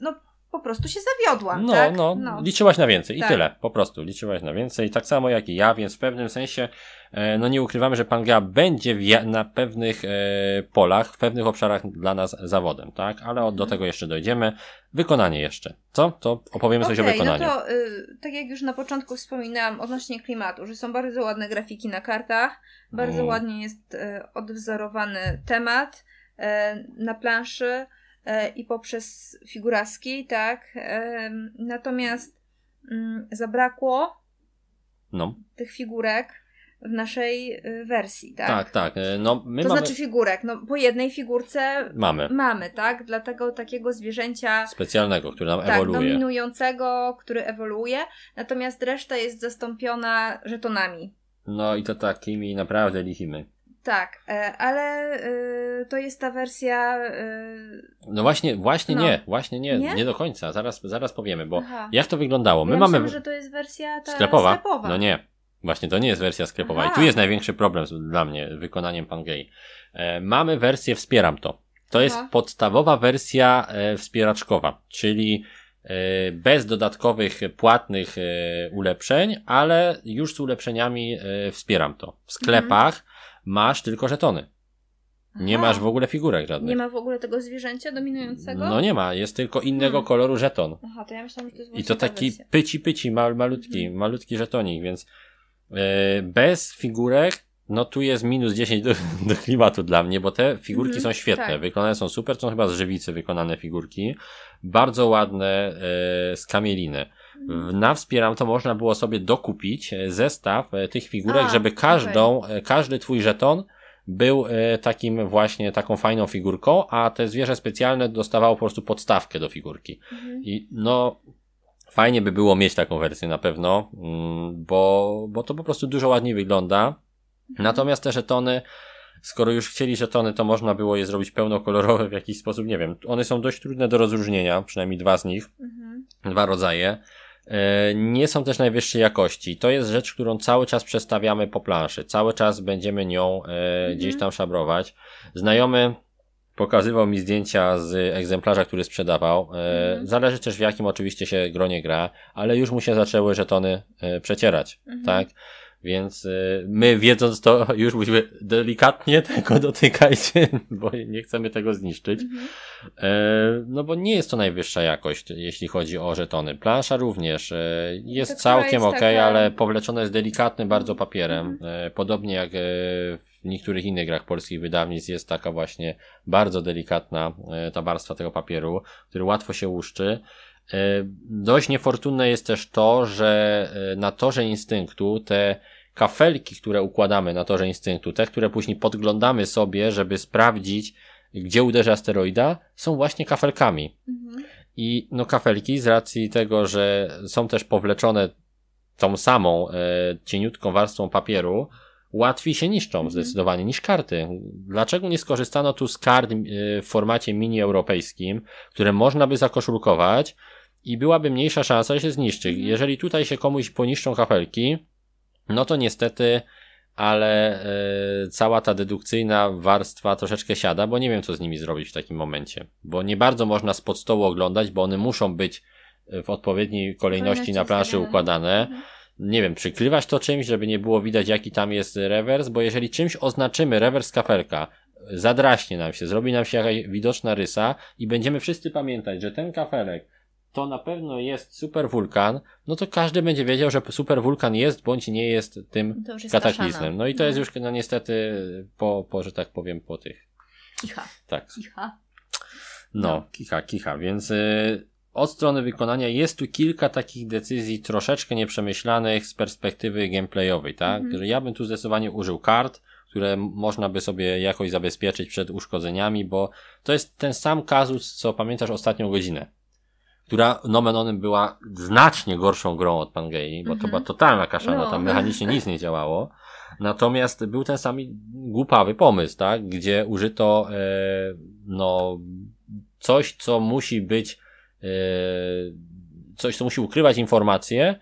no po prostu się zawiodłam, no, tak? No, no, liczyłaś na więcej tak. I tyle, po prostu liczyłaś na więcej, tak samo jak i ja, więc w pewnym sensie no nie ukrywamy, że Pangea będzie na pewnych polach, w pewnych obszarach dla nas zawodem, tak? Ale od, do tego jeszcze dojdziemy. Wykonanie jeszcze, co? To opowiemy okay, coś o wykonaniu. No to y, tak jak już na początku wspominałam odnośnie klimatu, że są bardzo ładne grafiki na kartach, bardzo mm. ładnie jest y, odwzorowany temat y, na planszy, i poprzez figuraski, tak? Natomiast zabrakło no. tych figurek w naszej wersji, tak? Tak, tak. No, my to mamy... znaczy figurek. No, po jednej figurce mamy. mamy, tak? Dlatego takiego zwierzęcia specjalnego, który nam tak, ewoluuje. Tak, dominującego, który ewoluuje. Natomiast reszta jest zastąpiona żetonami. No i to takimi naprawdę lichimy. Tak, ale y, to jest ta wersja... Y... No właśnie, właśnie no. nie, właśnie nie, nie, nie do końca, zaraz, zaraz powiemy, bo Aha. jak to wyglądało? My ja mamy... myślę, że to jest wersja ta sklepowa. sklepowa. No nie, właśnie to nie jest wersja sklepowa Aha. i tu jest największy problem dla mnie wykonaniem Pangei. E, mamy wersję Wspieram To. To Aha. jest podstawowa wersja e, wspieraczkowa, czyli bez dodatkowych płatnych ulepszeń, ale już z ulepszeniami wspieram to. W sklepach mhm. masz tylko żetony. Nie Aha. masz w ogóle figurek żadnych. Nie ma w ogóle tego zwierzęcia dominującego? No nie ma, jest tylko innego hmm. koloru żeton. Aha, to ja myślałam, że to jest właśnie I to taki pyci pyci, mal, malutki, hmm. malutki żetonik, więc yy, bez figurek, no tu jest minus dziesięć do, do klimatu dla mnie, bo te figurki hmm. są świetne, tak. wykonane są super, są chyba z żywicy wykonane figurki, bardzo ładne yy, z kamieliny. Na Wspieram to można było sobie dokupić zestaw tych figurek, A, żeby każdą, okay. każdy twój żeton był takim właśnie, taką fajną figurką, a te zwierzę specjalne dostawało po prostu podstawkę do figurki. Mhm. I no, fajnie by było mieć taką wersję na pewno, bo, bo to po prostu dużo ładniej wygląda. Mhm. Natomiast te żetony, skoro już chcieli żetony, to można było je zrobić pełnokolorowe w jakiś sposób, nie wiem. One są dość trudne do rozróżnienia, przynajmniej dwa z nich, mhm. dwa rodzaje. Nie są też najwyższej jakości. To jest rzecz, którą cały czas przestawiamy po planszy. Cały czas będziemy nią mhm. gdzieś tam szabrować. Znajomy pokazywał mi zdjęcia z egzemplarza, który sprzedawał. Mhm. Zależy też w jakim oczywiście się gronie gra, ale już mu się zaczęły żetony przecierać, mhm. tak? Więc my wiedząc to już musimy delikatnie tego dotykajcie, bo nie chcemy tego zniszczyć. Mhm. No bo nie jest to najwyższa jakość, jeśli chodzi o żetony. Plansza również jest to całkiem okej, okay, taka... ale powleczona jest delikatnym bardzo papierem. Mhm. Podobnie jak w niektórych innych grach polskich wydawnictw jest taka właśnie bardzo delikatna ta warstwa tego papieru, który łatwo się łuszczy. Dość niefortunne jest też to, że na torze instynktu te kafelki, które układamy na torze instynktu, te, które później podglądamy sobie, żeby sprawdzić, gdzie uderzy asteroida, są właśnie kafelkami. Mhm. I no kafelki z racji tego, że są też powleczone tą samą e, cieniutką warstwą papieru, łatwiej się niszczą mhm. zdecydowanie niż karty. Dlaczego nie skorzystano tu z kart w formacie mini europejskim, które można by zakoszulkować i byłaby mniejsza szansa, że się zniszczy. Mhm. Jeżeli tutaj się komuś poniszczą kafelki, no to niestety, ale e, cała ta dedukcyjna warstwa troszeczkę siada, bo nie wiem, co z nimi zrobić w takim momencie. Bo nie bardzo można spod stołu oglądać, bo one muszą być w odpowiedniej kolejności Kolejne na planszy zbierane. układane. Mhm. Nie wiem, przykrywać to czymś, żeby nie było widać, jaki tam jest rewers, bo jeżeli czymś oznaczymy rewers kafelka, zadraśnie nam się, zrobi nam się jakaś widoczna rysa i będziemy wszyscy pamiętać, że ten kafelek to na pewno jest superwulkan, no to każdy będzie wiedział, że superwulkan jest bądź nie jest tym jest kataklizmem. No i to no. jest już no niestety po, po, że tak powiem, po tych... Kicha. Tak. Kicha. No, no. kicha, kicha, więc... Yy... Od strony wykonania jest tu kilka takich decyzji troszeczkę nieprzemyślanych z perspektywy gameplayowej, tak? Mhm. Ja bym tu zdecydowanie użył kart, które można by sobie jakoś zabezpieczyć przed uszkodzeniami, bo to jest ten sam kazus, co pamiętasz ostatnią godzinę, która nomen onem była znacznie gorszą grą od Pangei, bo mhm. to była totalna kaszana, no. tam mechanicznie nic nie działało. Natomiast był ten sam głupawy pomysł, tak? Gdzie użyto e, no coś, co musi być coś, co musi ukrywać informacje,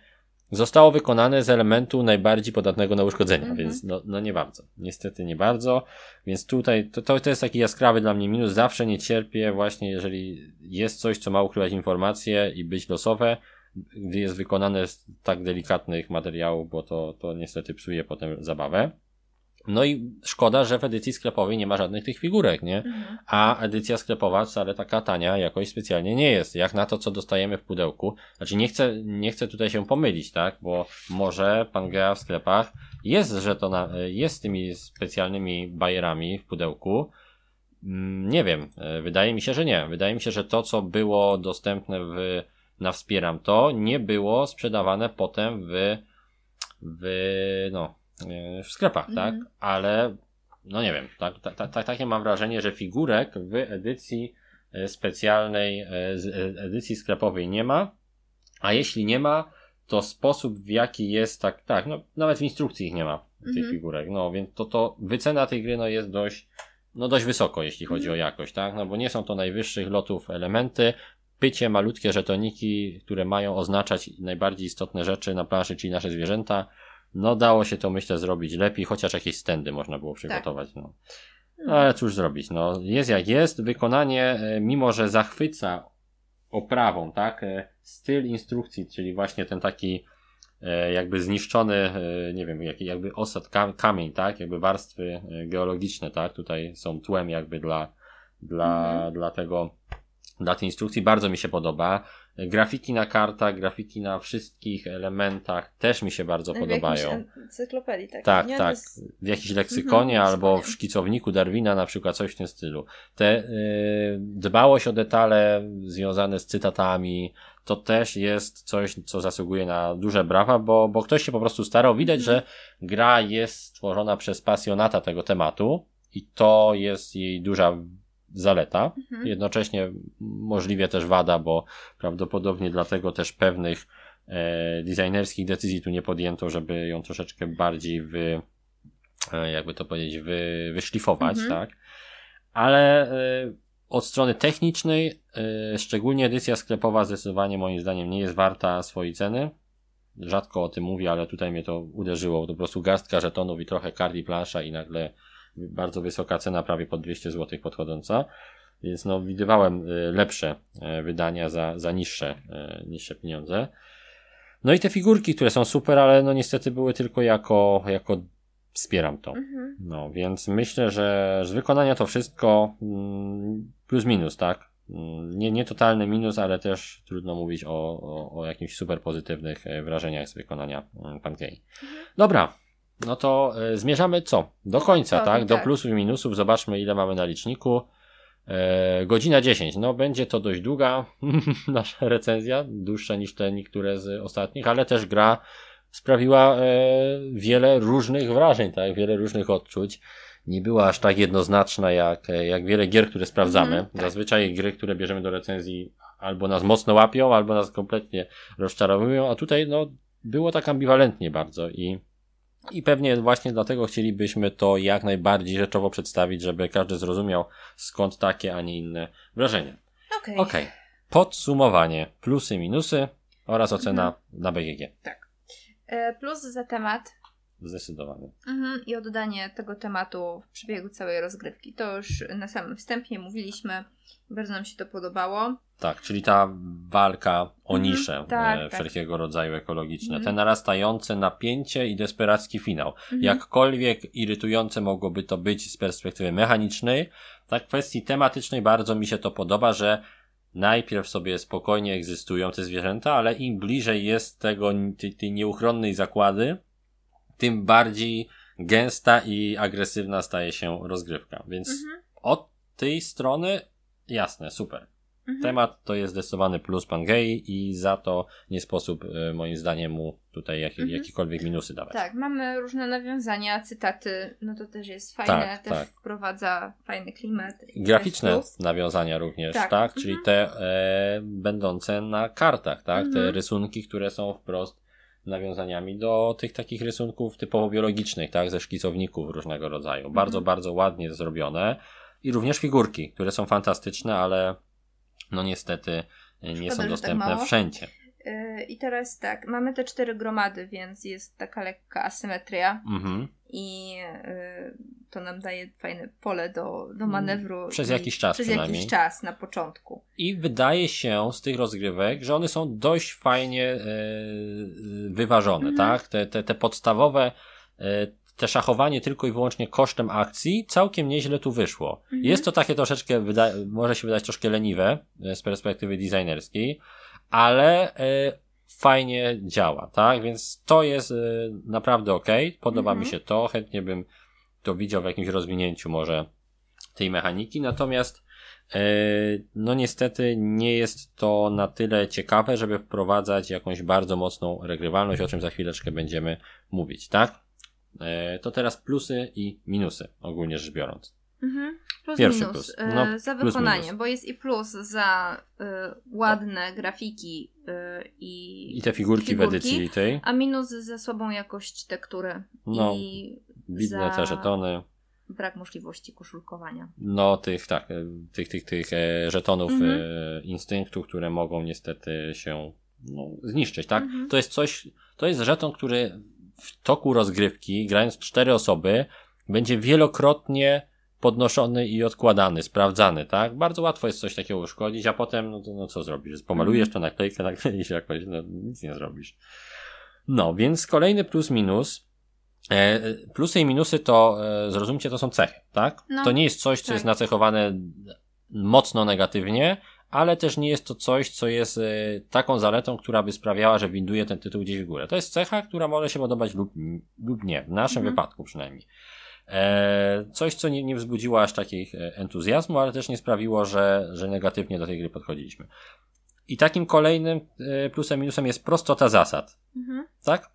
zostało wykonane z elementu najbardziej podatnego na uszkodzenia, mhm. więc no, no nie bardzo. Niestety nie bardzo, więc tutaj to, to, to jest taki jaskrawy dla mnie minus. Zawsze nie cierpię właśnie, jeżeli jest coś, co ma ukrywać informacje i być losowe, gdy jest wykonane z tak delikatnych materiałów, bo to, to niestety psuje potem zabawę. No i szkoda, że w edycji sklepowej nie ma żadnych tych figurek, nie? Mhm. A edycja sklepowa wcale taka tania jakoś specjalnie nie jest, jak na to, co dostajemy w pudełku. Znaczy nie chcę, nie chcę tutaj się pomylić, tak? Bo może Pangea w sklepach jest, że to na, jest z tymi specjalnymi bajerami w pudełku. Nie wiem, wydaje mi się, że nie. Wydaje mi się, że to, co było dostępne w, na Wspieram to, nie było sprzedawane potem w, w, no, w sklepach, mhm. tak? Ale no nie wiem, tak, tak, tak, takie mam wrażenie, że figurek w edycji specjalnej, edycji sklepowej nie ma, a jeśli nie ma, to sposób w jaki jest, tak, tak, no nawet w instrukcji ich nie ma, tych mhm. figurek, no więc to, to wycena tej gry no jest dość, no dość wysoko, jeśli chodzi mhm. o jakość, tak? No bo nie są to najwyższych lotów elementy, pycie malutkie żetoniki, które mają oznaczać najbardziej istotne rzeczy na planszy, czyli nasze zwierzęta. No dało się to myślę zrobić lepiej, chociaż jakieś stędy można było przygotować. Tak. No. No ale cóż zrobić, no jest jak jest, wykonanie mimo że zachwyca oprawą, tak? Styl instrukcji, czyli właśnie ten taki jakby zniszczony, nie wiem, jakby osad, kamień, tak? Jakby warstwy geologiczne, tak? Tutaj są tłem jakby dla, dla, mhm. dla tego, dla tej instrukcji. Bardzo mi się podoba. Grafiki na kartach, grafiki na wszystkich elementach też mi się bardzo w podobają. W encyklopedii, tak? Tak, tak. Bez... W jakimś leksykonie mhm, albo w szkicowniku Darwina na przykład, coś w tym stylu. Te, yy, dbałość o detale związane z cytatami, to też jest coś, co zasługuje na duże brawa, bo, bo ktoś się po prostu starał. Widać, mhm. że gra jest stworzona przez pasjonata tego tematu i to jest jej duża zaleta, mhm. jednocześnie możliwie też wada, bo prawdopodobnie dlatego też pewnych e, designerskich decyzji tu nie podjęto, żeby ją troszeczkę bardziej wy, e, jakby to powiedzieć, wy, wyszlifować, mhm. tak? Ale e, od strony technicznej, e, szczególnie edycja sklepowa zdecydowanie moim zdaniem nie jest warta swojej ceny. Rzadko o tym mówię, ale tutaj mnie to uderzyło. To po prostu garstka żetonów i trochę kart i plansza i nagle bardzo wysoka cena, prawie pod dwieście złotych podchodząca, więc no widywałem lepsze wydania za, za niższe, niższe pieniądze. No i te figurki, które są super, ale no niestety były tylko jako, jako wspieram to. Mhm. No więc myślę, że z wykonania to wszystko plus minus, tak? Nie, nie totalny minus, ale też trudno mówić o, o, o jakimś super pozytywnych wrażeniach z wykonania Pangei. Mhm. Dobra. No to y, zmierzamy co? Do końca, no, tak? Do tak. plusów i minusów. Zobaczmy, ile mamy na liczniku. E, godzina dziesięć. No będzie to dość długa nasza recenzja, dłuższa niż te niektóre z ostatnich, ale też gra sprawiła e, wiele różnych wrażeń, tak? Wiele różnych odczuć. Nie była aż tak jednoznaczna jak, jak wiele gier, które sprawdzamy. Mm, tak. Zazwyczaj gry, które bierzemy do recenzji, albo nas mocno łapią, albo nas kompletnie rozczarowują, a tutaj no było tak ambiwalentnie bardzo i I pewnie właśnie dlatego chcielibyśmy to jak najbardziej rzeczowo przedstawić, żeby każdy zrozumiał, skąd takie, a nie inne wrażenia. Okej. Okay. Okay. Podsumowanie. Plusy, minusy oraz ocena mhm. na B G G. Tak. Plus za temat. Zdecydowanie. Mhm. I oddanie tego tematu w przebiegu całej rozgrywki. To już na samym wstępie mówiliśmy. Bardzo nam się to podobało. Tak, czyli ta walka o niszę mm, tak, wszelkiego tak. rodzaju ekologiczne. Mm. Te narastające napięcie i desperacki finał. Mm. Jakkolwiek irytujące mogłoby to być z perspektywy mechanicznej, tak w kwestii tematycznej bardzo mi się to podoba, że najpierw sobie spokojnie egzystują te zwierzęta, ale im bliżej jest tego, tej, tej nieuchronnej zagłady, tym bardziej gęsta i agresywna staje się rozgrywka. Więc mm-hmm. od tej strony jasne, super. Mhm. Temat to jest zdecydowanie plus Pangei i za to nie sposób moim zdaniem mu tutaj jak, mhm. jakiekolwiek minusy dawać. Tak, mamy różne nawiązania, cytaty, no to też jest fajne, tak, też tak. wprowadza fajny klimat. Graficzne nawiązania również, tak, tak? Czyli mhm. te e, będące na kartach, tak? Mhm. Te rysunki, które są wprost nawiązaniami do tych takich rysunków typowo biologicznych, tak? Ze szkicowników różnego rodzaju. Mhm. Bardzo, bardzo ładnie zrobione. I również figurki, które są fantastyczne, ale no niestety nie Szkoda, są dostępne tak wszędzie. Yy, I teraz tak, mamy te cztery gromady, więc jest taka lekka asymetria mm-hmm. i yy, to nam daje fajne pole do, do manewru. Przez jakiś czas Przez jakiś czas na początku. I wydaje się z tych rozgrywek, że one są dość fajnie yy, wyważone, mm-hmm. tak? Te, te, te podstawowe... Yy, Te szachowanie tylko i wyłącznie kosztem akcji całkiem nieźle tu wyszło. Mhm. Jest to takie troszeczkę, wyda- może się wydać troszkę leniwe z perspektywy designerskiej, ale y, fajnie działa, tak? Więc to jest y, naprawdę okej. Okay. Podoba mhm. mi się to. Chętnie bym to widział w jakimś rozwinięciu może tej mechaniki. Natomiast y, no niestety nie jest to na tyle ciekawe, żeby wprowadzać jakąś bardzo mocną regrywalność, o czym za chwileczkę będziemy mówić, tak? To teraz plusy i minusy, ogólnie rzecz biorąc. Mhm. Plus Pierwszy minus. Plus. No, za plus wykonanie, minus. Bo jest i plus za y, ładne grafiki y, i, I te figurki, figurki w edycji tej. A minus za słabą jakość tektury. No, i widne te żetony. Brak możliwości koszulkowania. No tych, tak, tych, tych, tych e, żetonów mhm. e, instynktu, które mogą niestety się no, zniszczyć, tak? Mhm. To jest coś, to jest żeton, który w toku rozgrywki, grając cztery osoby, będzie wielokrotnie podnoszony i odkładany, sprawdzany, tak? Bardzo łatwo jest coś takiego uszkodzić, a potem, no to no co zrobisz? Pomalujesz to, naklejkę, nakleisz jakoś, no nic nie zrobisz. No, więc kolejny plus minus. E, plusy i minusy to, e, zrozumcie, to są cechy, tak? No, to nie jest coś, co tak. jest nacechowane mocno negatywnie, ale też nie jest to coś, co jest e, taką zaletą, która by sprawiała, że winduje ten tytuł gdzieś w górę. To jest cecha, która może się podobać lub, lub nie, w naszym mhm. wypadku przynajmniej. E, coś, co nie, nie wzbudziło aż takich entuzjazmu, ale też nie sprawiło, że, że negatywnie do tej gry podchodziliśmy. I takim kolejnym e, plusem, minusem jest prostota zasad. Mhm. Tak?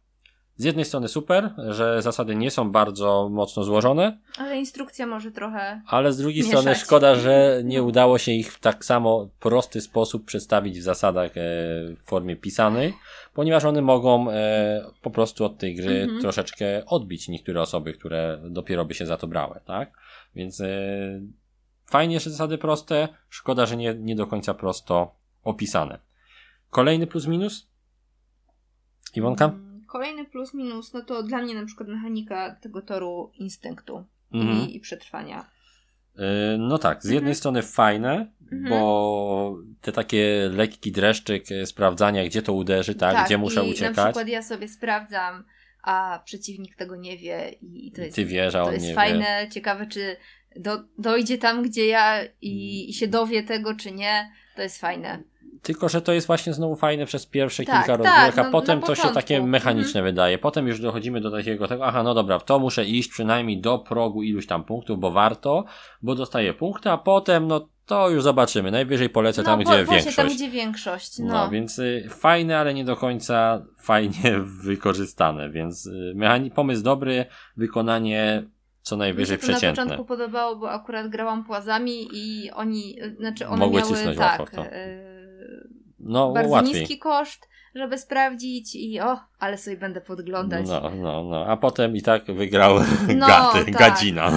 Z jednej strony super, że zasady nie są bardzo mocno złożone. Ale instrukcja może trochę Ale z drugiej mieszać. strony szkoda, że nie udało się ich w tak samo prosty sposób przedstawić w zasadach e, w formie pisanej, ponieważ one mogą e, po prostu od tej gry mhm. troszeczkę odbić niektóre osoby, które dopiero by się za to brały, tak? Więc e, fajnie, że zasady proste, szkoda, że nie, nie do końca prosto opisane. Kolejny plus minus? Iwonka? Kolejny plus minus, no to dla mnie na przykład mechanika tego toru instynktu mm-hmm. i, i przetrwania. Yy, no tak, z jednej mm-hmm. strony fajne, mm-hmm. bo te takie lekki dreszczyk sprawdzania, gdzie to uderzy, tak, tak gdzie muszę i uciekać. Na przykład ja sobie sprawdzam, a przeciwnik tego nie wie i to jest, Ty wiesz, a on to jest nie fajne, wie. Ciekawe, czy do, dojdzie tam, gdzie ja i, i się dowie tego, czy nie, to jest fajne. Tylko, że to jest właśnie znowu fajne przez pierwsze tak, kilka rozgrywek, tak, a no, potem to się takie mechaniczne mhm. wydaje. Potem już dochodzimy do takiego tego, aha, no dobra, to muszę iść przynajmniej do progu iluś tam punktów, bo warto, bo dostaję punkty, a potem no to już zobaczymy. Najwyżej polecę no, tam, bo, gdzie większość. tam, gdzie większość. No, no więc y, fajne, ale nie do końca fajnie wykorzystane, więc y, mechani- pomysł dobry, wykonanie co najwyżej przeciętne. Mi się to na początku podobało, bo akurat grałam płazami i oni, znaczy one Mogły miały tak... Łatwo, No, bardzo łatwiej. niski koszt, żeby sprawdzić i o, ale sobie będę podglądać. No, no, no. A potem i tak wygrał no, gady, tak. gadzina,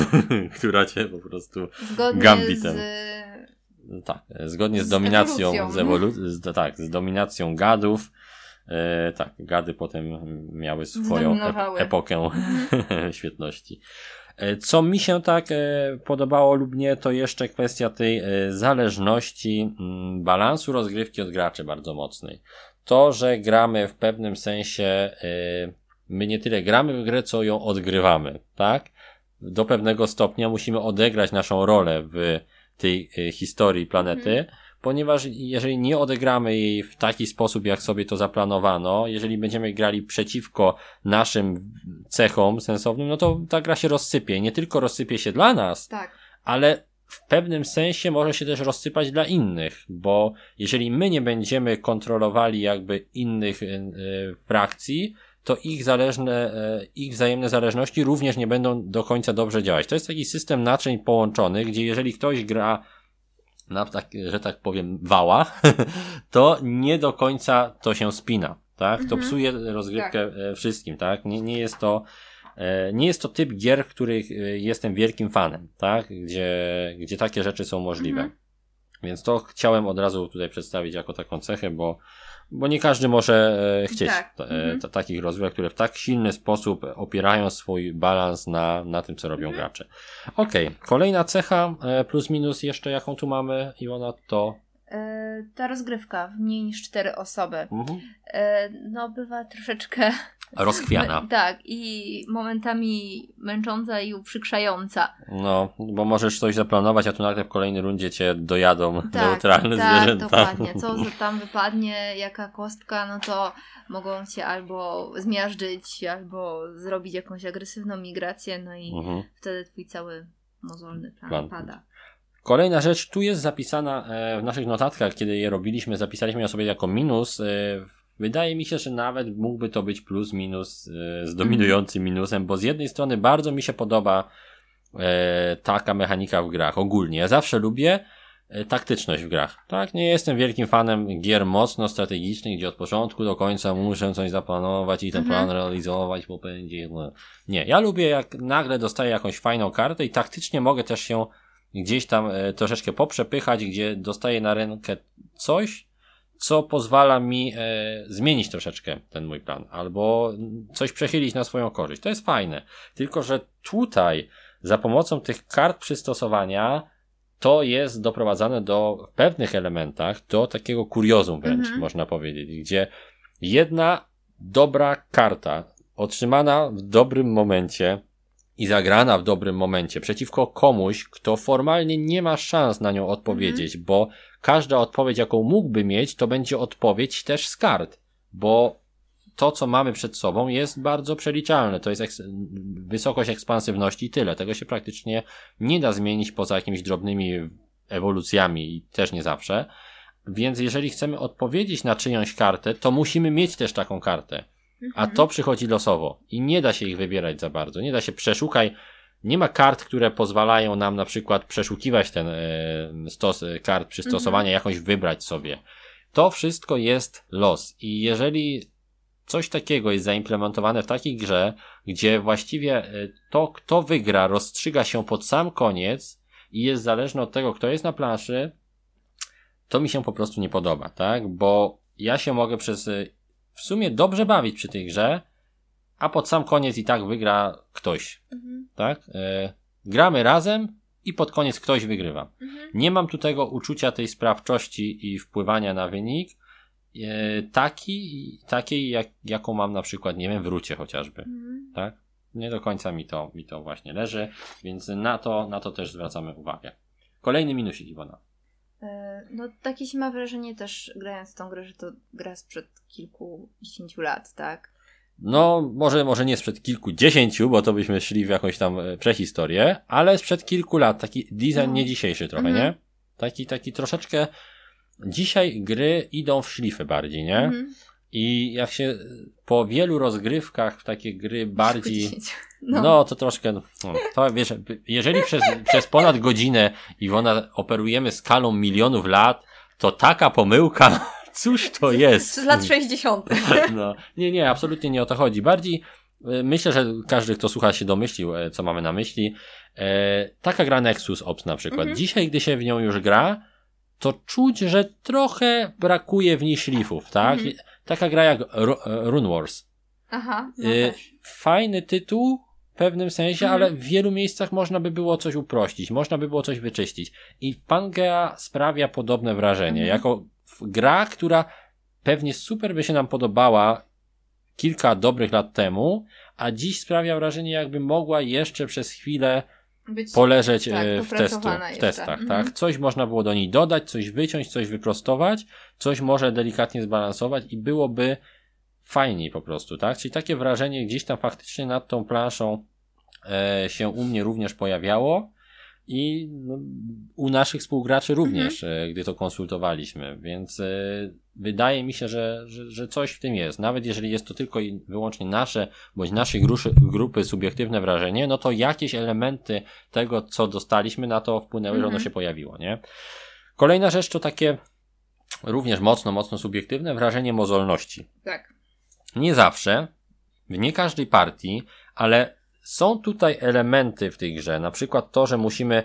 która cię po prostu zgodnie gambitem. Z... Tak, zgodnie z, z dominacją, z ewolu- z, tak, z dominacją gadów. E, tak, gady potem miały swoją ep- epokę świetności. Co mi się tak podobało lub nie, to jeszcze kwestia tej zależności balansu rozgrywki od graczy bardzo mocnej. To, że gramy w pewnym sensie, my nie tyle gramy w grę, co ją odgrywamy, tak? Do pewnego stopnia musimy odegrać naszą rolę w tej historii planety, hmm. ponieważ jeżeli nie odegramy jej w taki sposób, jak sobie to zaplanowano, jeżeli będziemy grali przeciwko naszym cechom sensownym, no to ta gra się rozsypie. Nie tylko rozsypie się dla nas, tak. ale w pewnym sensie może się też rozsypać dla innych, bo jeżeli my nie będziemy kontrolowali jakby innych yy, frakcji, to ich zależne, ich wzajemne zależności również nie będą do końca dobrze działać. To jest taki system naczyń połączonych, gdzie jeżeli ktoś gra na tak, że tak powiem, wała, to nie do końca to się spina, tak? To psuje rozgrywkę tak. wszystkim, tak? Nie, nie jest to, nie jest to typ gier, których jestem wielkim fanem, tak? Gdzie, gdzie takie rzeczy są możliwe. Mhm. Więc to chciałem od razu tutaj przedstawić jako taką cechę, bo, bo nie każdy może chcieć tak. t- mhm. t- takich rozgrywek, które w tak silny sposób opierają swój balans na, na tym, co robią mhm. gracze. Okej, okay. Kolejna cecha, plus minus jeszcze jaką tu mamy, Iwona, to... Yy, ta rozgrywka w mniej niż cztery osoby, mhm. yy, no bywa troszeczkę... Rozchwiana. My, tak, i momentami męcząca i uprzykrzająca. No, bo możesz coś zaplanować, a tu nagle w kolejnej rundzie cię dojadą tak, neutralne tak, zwierzęta. Tak, dokładnie. Co że tam wypadnie, jaka kostka, no to mogą cię albo zmiażdżyć, albo zrobić jakąś agresywną migrację, no i mhm. wtedy twój cały mozolny plan, plan pada. Kolejna rzecz, tu jest zapisana w naszych notatkach, kiedy je robiliśmy, zapisaliśmy ją sobie jako minus. Wydaje mi się, że nawet mógłby to być plus minus e, z dominującym minusem, bo z jednej strony bardzo mi się podoba e, taka mechanika w grach ogólnie. Ja zawsze lubię e, taktyczność w grach. Tak, nie jestem wielkim fanem gier mocno strategicznych, gdzie od początku do końca muszę coś zaplanować i ten mhm. plan realizować, bo będzie... No. Nie, ja lubię, jak nagle dostaję jakąś fajną kartę i taktycznie mogę też się gdzieś tam e, troszeczkę poprzepychać, gdzie dostaję na rękę coś, co pozwala mi e, zmienić troszeczkę ten mój plan, albo coś przechylić na swoją korzyść. To jest fajne. Tylko, że tutaj za pomocą tych kart przystosowania to jest doprowadzane do, w pewnych elementach, do takiego kuriozum wręcz, mhm. można powiedzieć, gdzie jedna dobra karta otrzymana w dobrym momencie i zagrana w dobrym momencie przeciwko komuś, kto formalnie nie ma szans na nią odpowiedzieć, mhm. bo każda odpowiedź, jaką mógłby mieć, to będzie odpowiedź też z kart, bo to, co mamy przed sobą, jest bardzo przeliczalne. To jest eks- wysokość ekspansywności i tyle. Tego się praktycznie nie da zmienić poza jakimiś drobnymi ewolucjami i też nie zawsze. Więc jeżeli chcemy odpowiedzieć na czyjąś kartę, to musimy mieć też taką kartę. A to przychodzi losowo i nie da się ich wybierać za bardzo. Nie da się przeszukać. Nie ma kart, które pozwalają nam na przykład przeszukiwać ten e, stos kart przystosowania, jakąś wybrać sobie. To wszystko jest los i jeżeli coś takiego jest zaimplementowane w takiej grze, gdzie właściwie to, kto wygra, rozstrzyga się pod sam koniec i jest zależne od tego, kto jest na planszy, to mi się po prostu nie podoba, tak? Bo ja się mogę przez w sumie dobrze bawić przy tej grze, a pod sam koniec i tak wygra ktoś, mhm. tak? E, gramy razem i pod koniec ktoś wygrywa. Mhm. Nie mam tu tego uczucia tej sprawczości i wpływania na wynik, taki, takiej jak, jaką mam na przykład, nie wiem, w Roocie chociażby, mm. tak? Nie do końca mi to, mi to właśnie leży, więc na to, na to też zwracamy uwagę. Kolejny minusik, Iwona. No takie się ma wrażenie też grając w tą grę, że to gra sprzed kilkudziesięciu lat, tak? No może, może nie sprzed kilkudziesięciu, bo to byśmy szli w jakąś tam prehistorię, ale sprzed kilku lat, taki design no. nie dzisiejszy trochę, mm. nie? Taki, taki troszeczkę. Dzisiaj gry idą w szlify bardziej, nie? Mhm. I jak się po wielu rozgrywkach w takie gry bardziej... No. no to troszkę... No, to wiesz, jeżeli przez, przez ponad godzinę, Iwona, operujemy skalą milionów lat, to taka pomyłka, cóż to jest? Z lat sześćdziesiątych. No, nie, nie, absolutnie nie o to chodzi. Bardziej myślę, że każdy, kto słucha, się domyślił, co mamy na myśli. E, taka gra Nexus Ops na przykład. Mhm. Dzisiaj, gdy się w nią już gra, to czuć, że trochę brakuje w niej szlifów, tak? Mhm. Taka gra jak Ru- Rune Wars. Aha, no y- fajny tytuł w pewnym sensie, mhm. ale w wielu miejscach można by było coś uprościć, można by było coś wyczyścić. I Pangea sprawia podobne wrażenie, mhm. jako gra, która pewnie super by się nam podobała kilka dobrych lat temu, a dziś sprawia wrażenie, jakby mogła jeszcze przez chwilę Być, poleżeć tak, w, testu, w testach, mhm. tak? Coś można było do niej dodać, coś wyciąć, coś wyprostować, coś może delikatnie zbalansować i byłoby fajniej po prostu, tak? Czyli takie wrażenie gdzieś tam faktycznie nad tą planszą e, się u mnie również pojawiało i no, u naszych współgraczy również, mhm. e, gdy to konsultowaliśmy, więc e, wydaje mi się, że, że, że coś w tym jest. Nawet jeżeli jest to tylko i wyłącznie nasze, bądź naszej gruszy, grupy subiektywne wrażenie, no to jakieś elementy tego, co dostaliśmy, na to wpłynęły, mhm. że ono się pojawiło, nie? Kolejna rzecz to takie również mocno, mocno subiektywne wrażenie mozolności. Tak. Nie zawsze, w nie każdej partii, ale są tutaj elementy w tej grze, na przykład to, że musimy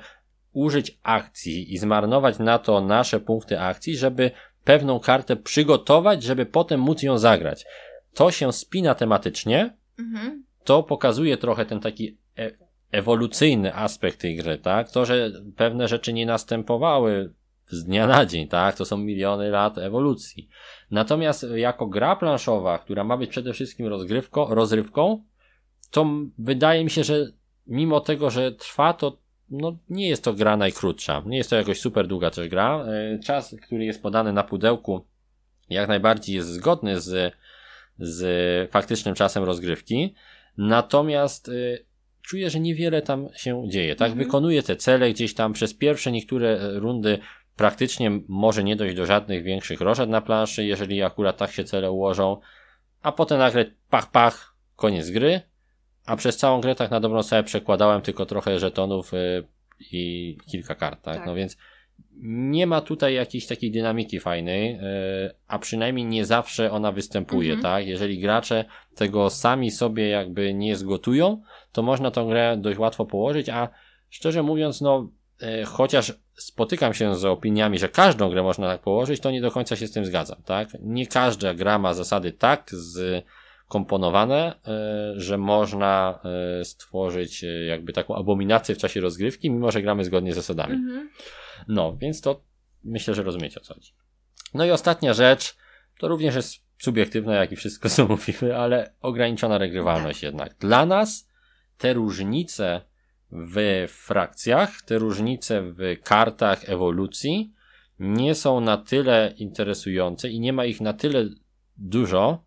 użyć akcji i zmarnować na to nasze punkty akcji, żeby pewną kartę przygotować, żeby potem móc ją zagrać. To się spina tematycznie, mhm. to pokazuje trochę ten taki e- ewolucyjny aspekt tej gry, tak? To, że pewne rzeczy nie następowały z dnia na dzień, tak? To są miliony lat ewolucji. Natomiast jako gra planszowa, która ma być przede wszystkim rozgrywką, rozrywką, to wydaje mi się, że mimo tego, że trwa to, no nie jest to gra najkrótsza, nie jest to jakoś super długa też gra, czas, który jest podany na pudełku, jak najbardziej jest zgodny z, z faktycznym czasem rozgrywki, natomiast y, czuję, że niewiele tam się dzieje, tak, mhm. wykonuje te cele gdzieś tam przez pierwsze niektóre rundy, praktycznie może nie dojść do żadnych większych roszad na planszy, jeżeli akurat tak się cele ułożą, a potem nagle pach, pach, koniec gry. A przez całą grę tak na dobrą sobie przekładałem tylko trochę żetonów yy, i kilka kart, tak? Tak. No więc nie ma tutaj jakiejś takiej dynamiki fajnej, yy, a przynajmniej nie zawsze ona występuje, mhm. tak? Jeżeli gracze tego sami sobie jakby nie zgotują, to można tą grę dość łatwo położyć, a szczerze mówiąc, no yy, chociaż spotykam się z opiniami, że każdą grę można tak położyć, to nie do końca się z tym zgadzam, tak? Nie każda gra ma zasady tak z komponowane, że można stworzyć jakby taką abominację w czasie rozgrywki, mimo że gramy zgodnie z zasadami. Mhm. No, więc to myślę, że rozumiecie, o co chodzi. No i ostatnia rzecz, to również jest subiektywne, jak i wszystko, co mówimy, ale ograniczona regrywalność jednak. Dla nas te różnice w frakcjach, te różnice w kartach ewolucji nie są na tyle interesujące i nie ma ich na tyle dużo,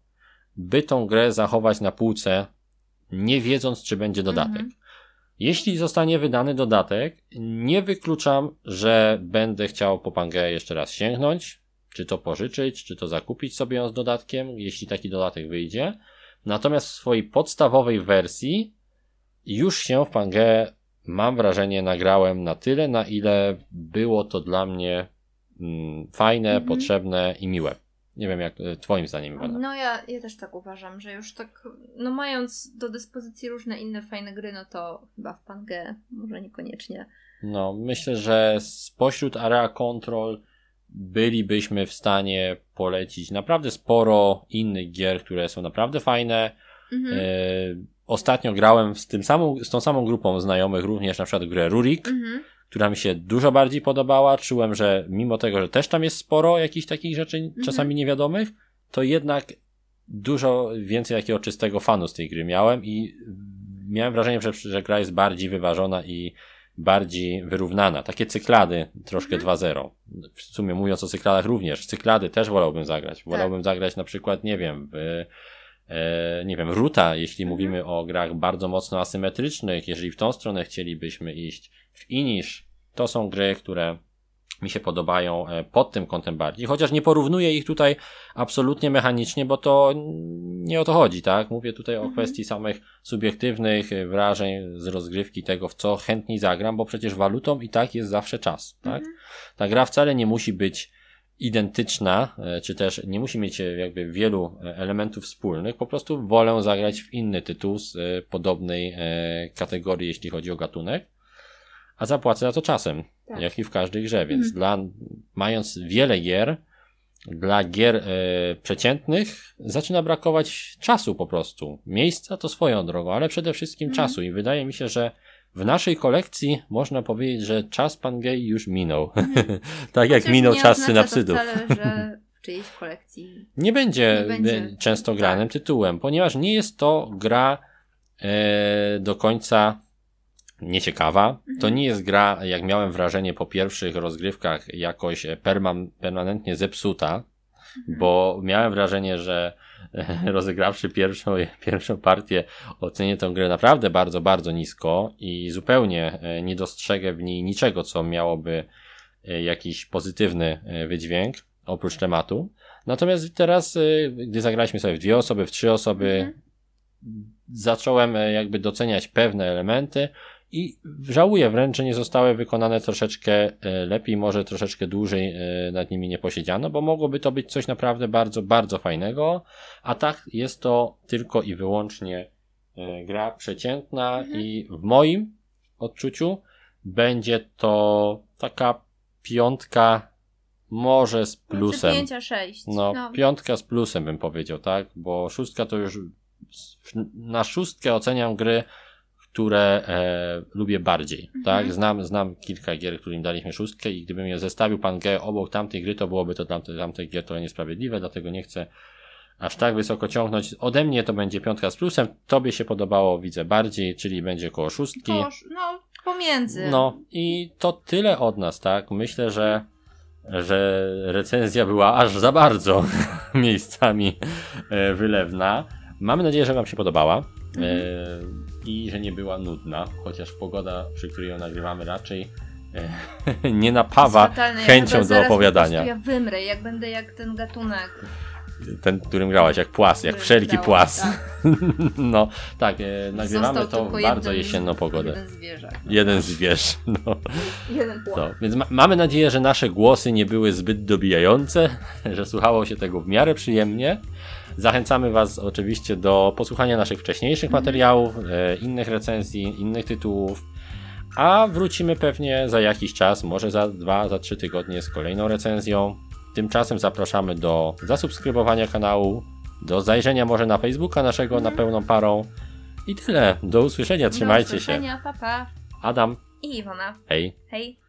by tą grę zachować na półce, nie wiedząc, czy będzie dodatek. Mhm. Jeśli zostanie wydany dodatek, nie wykluczam, że będę chciał po Pangea jeszcze raz sięgnąć, czy to pożyczyć, czy to zakupić sobie ją z dodatkiem, jeśli taki dodatek wyjdzie. Natomiast w swojej podstawowej wersji już się w Pangeę, mam wrażenie, nagrałem na tyle, na ile było to dla mnie mm, fajne, mhm. potrzebne i miłe. Nie wiem, jak twoim zdaniem wygląda. No ja, ja też tak uważam, że już tak, no mając do dyspozycji różne inne fajne gry, no to chyba w Pangeę może niekoniecznie. No, myślę, że spośród Area Control bylibyśmy w stanie polecić naprawdę sporo innych gier, które są naprawdę fajne. Mhm. Y- Ostatnio grałem z, tym samą, z tą samą grupą znajomych również na przykład grę Rurik, mhm. która mi się dużo bardziej podobała. Czułem, że mimo tego, że też tam jest sporo jakichś takich rzeczy mhm. czasami niewiadomych, to jednak dużo więcej takiego czystego fanu z tej gry miałem i miałem wrażenie, że, że gra jest bardziej wyważona i bardziej wyrównana. Takie cyklady troszkę mhm. dwa zero. W sumie mówiąc o cykladach również. Cyklady też wolałbym zagrać. Tak. Wolałbym zagrać na przykład, nie wiem, w nie wiem, Roota, jeśli mówimy o grach bardzo mocno asymetrycznych, jeżeli w tą stronę chcielibyśmy iść, w Inis, to są gry, które mi się podobają pod tym kątem bardziej, chociaż nie porównuję ich tutaj absolutnie mechanicznie, bo to nie o to chodzi, tak? Mówię tutaj mhm. o kwestii samych subiektywnych wrażeń z rozgrywki, tego, w co chętniej zagram, bo przecież walutą i tak jest zawsze czas, tak? Mhm. Ta gra wcale nie musi być identyczna, czy też nie musi mieć jakby wielu elementów wspólnych, po prostu wolę zagrać w inny tytuł z podobnej kategorii, jeśli chodzi o gatunek, a zapłacę za to czasem, tak. jak i w każdej grze, więc mhm. dla, mając wiele gier, dla gier e, przeciętnych zaczyna brakować czasu po prostu, miejsca to swoją drogą, ale przede wszystkim mhm. czasu i wydaje mi się, że w naszej kolekcji można powiedzieć, że czas Pangei już minął. Hmm. tak jak minął czas synapsydów. Wcale, że w czyjejś kolekcji nie będzie, nie będzie często granym tytułem, ponieważ nie jest to gra e, do końca nieciekawa. Mhm. To nie jest gra, jak miałem wrażenie po pierwszych rozgrywkach, jakoś perman- permanentnie zepsuta, mhm. bo miałem wrażenie, że rozegrawszy pierwszą, pierwszą partię, ocenię tę grę naprawdę bardzo, bardzo nisko i zupełnie nie dostrzegę w niej niczego, co miałoby jakiś pozytywny wydźwięk, oprócz tematu. Natomiast teraz, gdy zagraliśmy sobie w dwie osoby, w trzy osoby, mhm. zacząłem jakby doceniać pewne elementy i żałuję wręcz, że nie zostały wykonane troszeczkę lepiej, może troszeczkę dłużej nad nimi nie posiedziano, bo mogłoby to być coś naprawdę bardzo, bardzo fajnego, a tak jest to tylko i wyłącznie gra przeciętna mhm. i w moim odczuciu będzie to taka piątka może z plusem. Pięcia, sześć. No, no, piątka z plusem bym powiedział, tak? Bo szóstka to już, na szóstkę oceniam gry, które e, lubię bardziej, mhm. tak? Znam, znam kilka gier, którym daliśmy szóstkę i gdybym je zestawił Pangea obok tamtej gry, to byłoby to dla tamte, tamtej gier to niesprawiedliwe, dlatego nie chcę aż tak wysoko ciągnąć. Ode mnie to będzie piątka z plusem, tobie się podobało, widzę bardziej, czyli będzie koło szóstki. Koło, no, pomiędzy. No i to tyle od nas, tak? Myślę, że że recenzja była aż za bardzo miejscami e, wylewna. Mamy nadzieję, że wam się podobała. Mhm. I że nie była nudna, chociaż pogoda, przy której ją nagrywamy, raczej nie napawa chęcią ja do opowiadania. Ja wymrę, jak będę jak ten gatunek. Ten, którym grałaś, jak płas, jak wszelki płas. Tak. No tak, e, nagrywamy to w bardzo jesienną pogodę. Jeden zwierzak. No. Jeden zwierz. No. Jeden płas. No. Więc ma- mamy nadzieję, że nasze głosy nie były zbyt dobijające, że słuchało się tego w miarę przyjemnie. Zachęcamy was oczywiście do posłuchania naszych wcześniejszych mm. materiałów, e, innych recenzji, innych tytułów, a wrócimy pewnie za jakiś czas, może za dwa, za trzy tygodnie z kolejną recenzją. Tymczasem zapraszamy do zasubskrybowania kanału, do zajrzenia może na Facebooka naszego, mhm. na pełną parą. I tyle. Do usłyszenia. Trzymajcie się. Do usłyszenia. Pa, pa. Adam. I Iwona. Hej. Hej.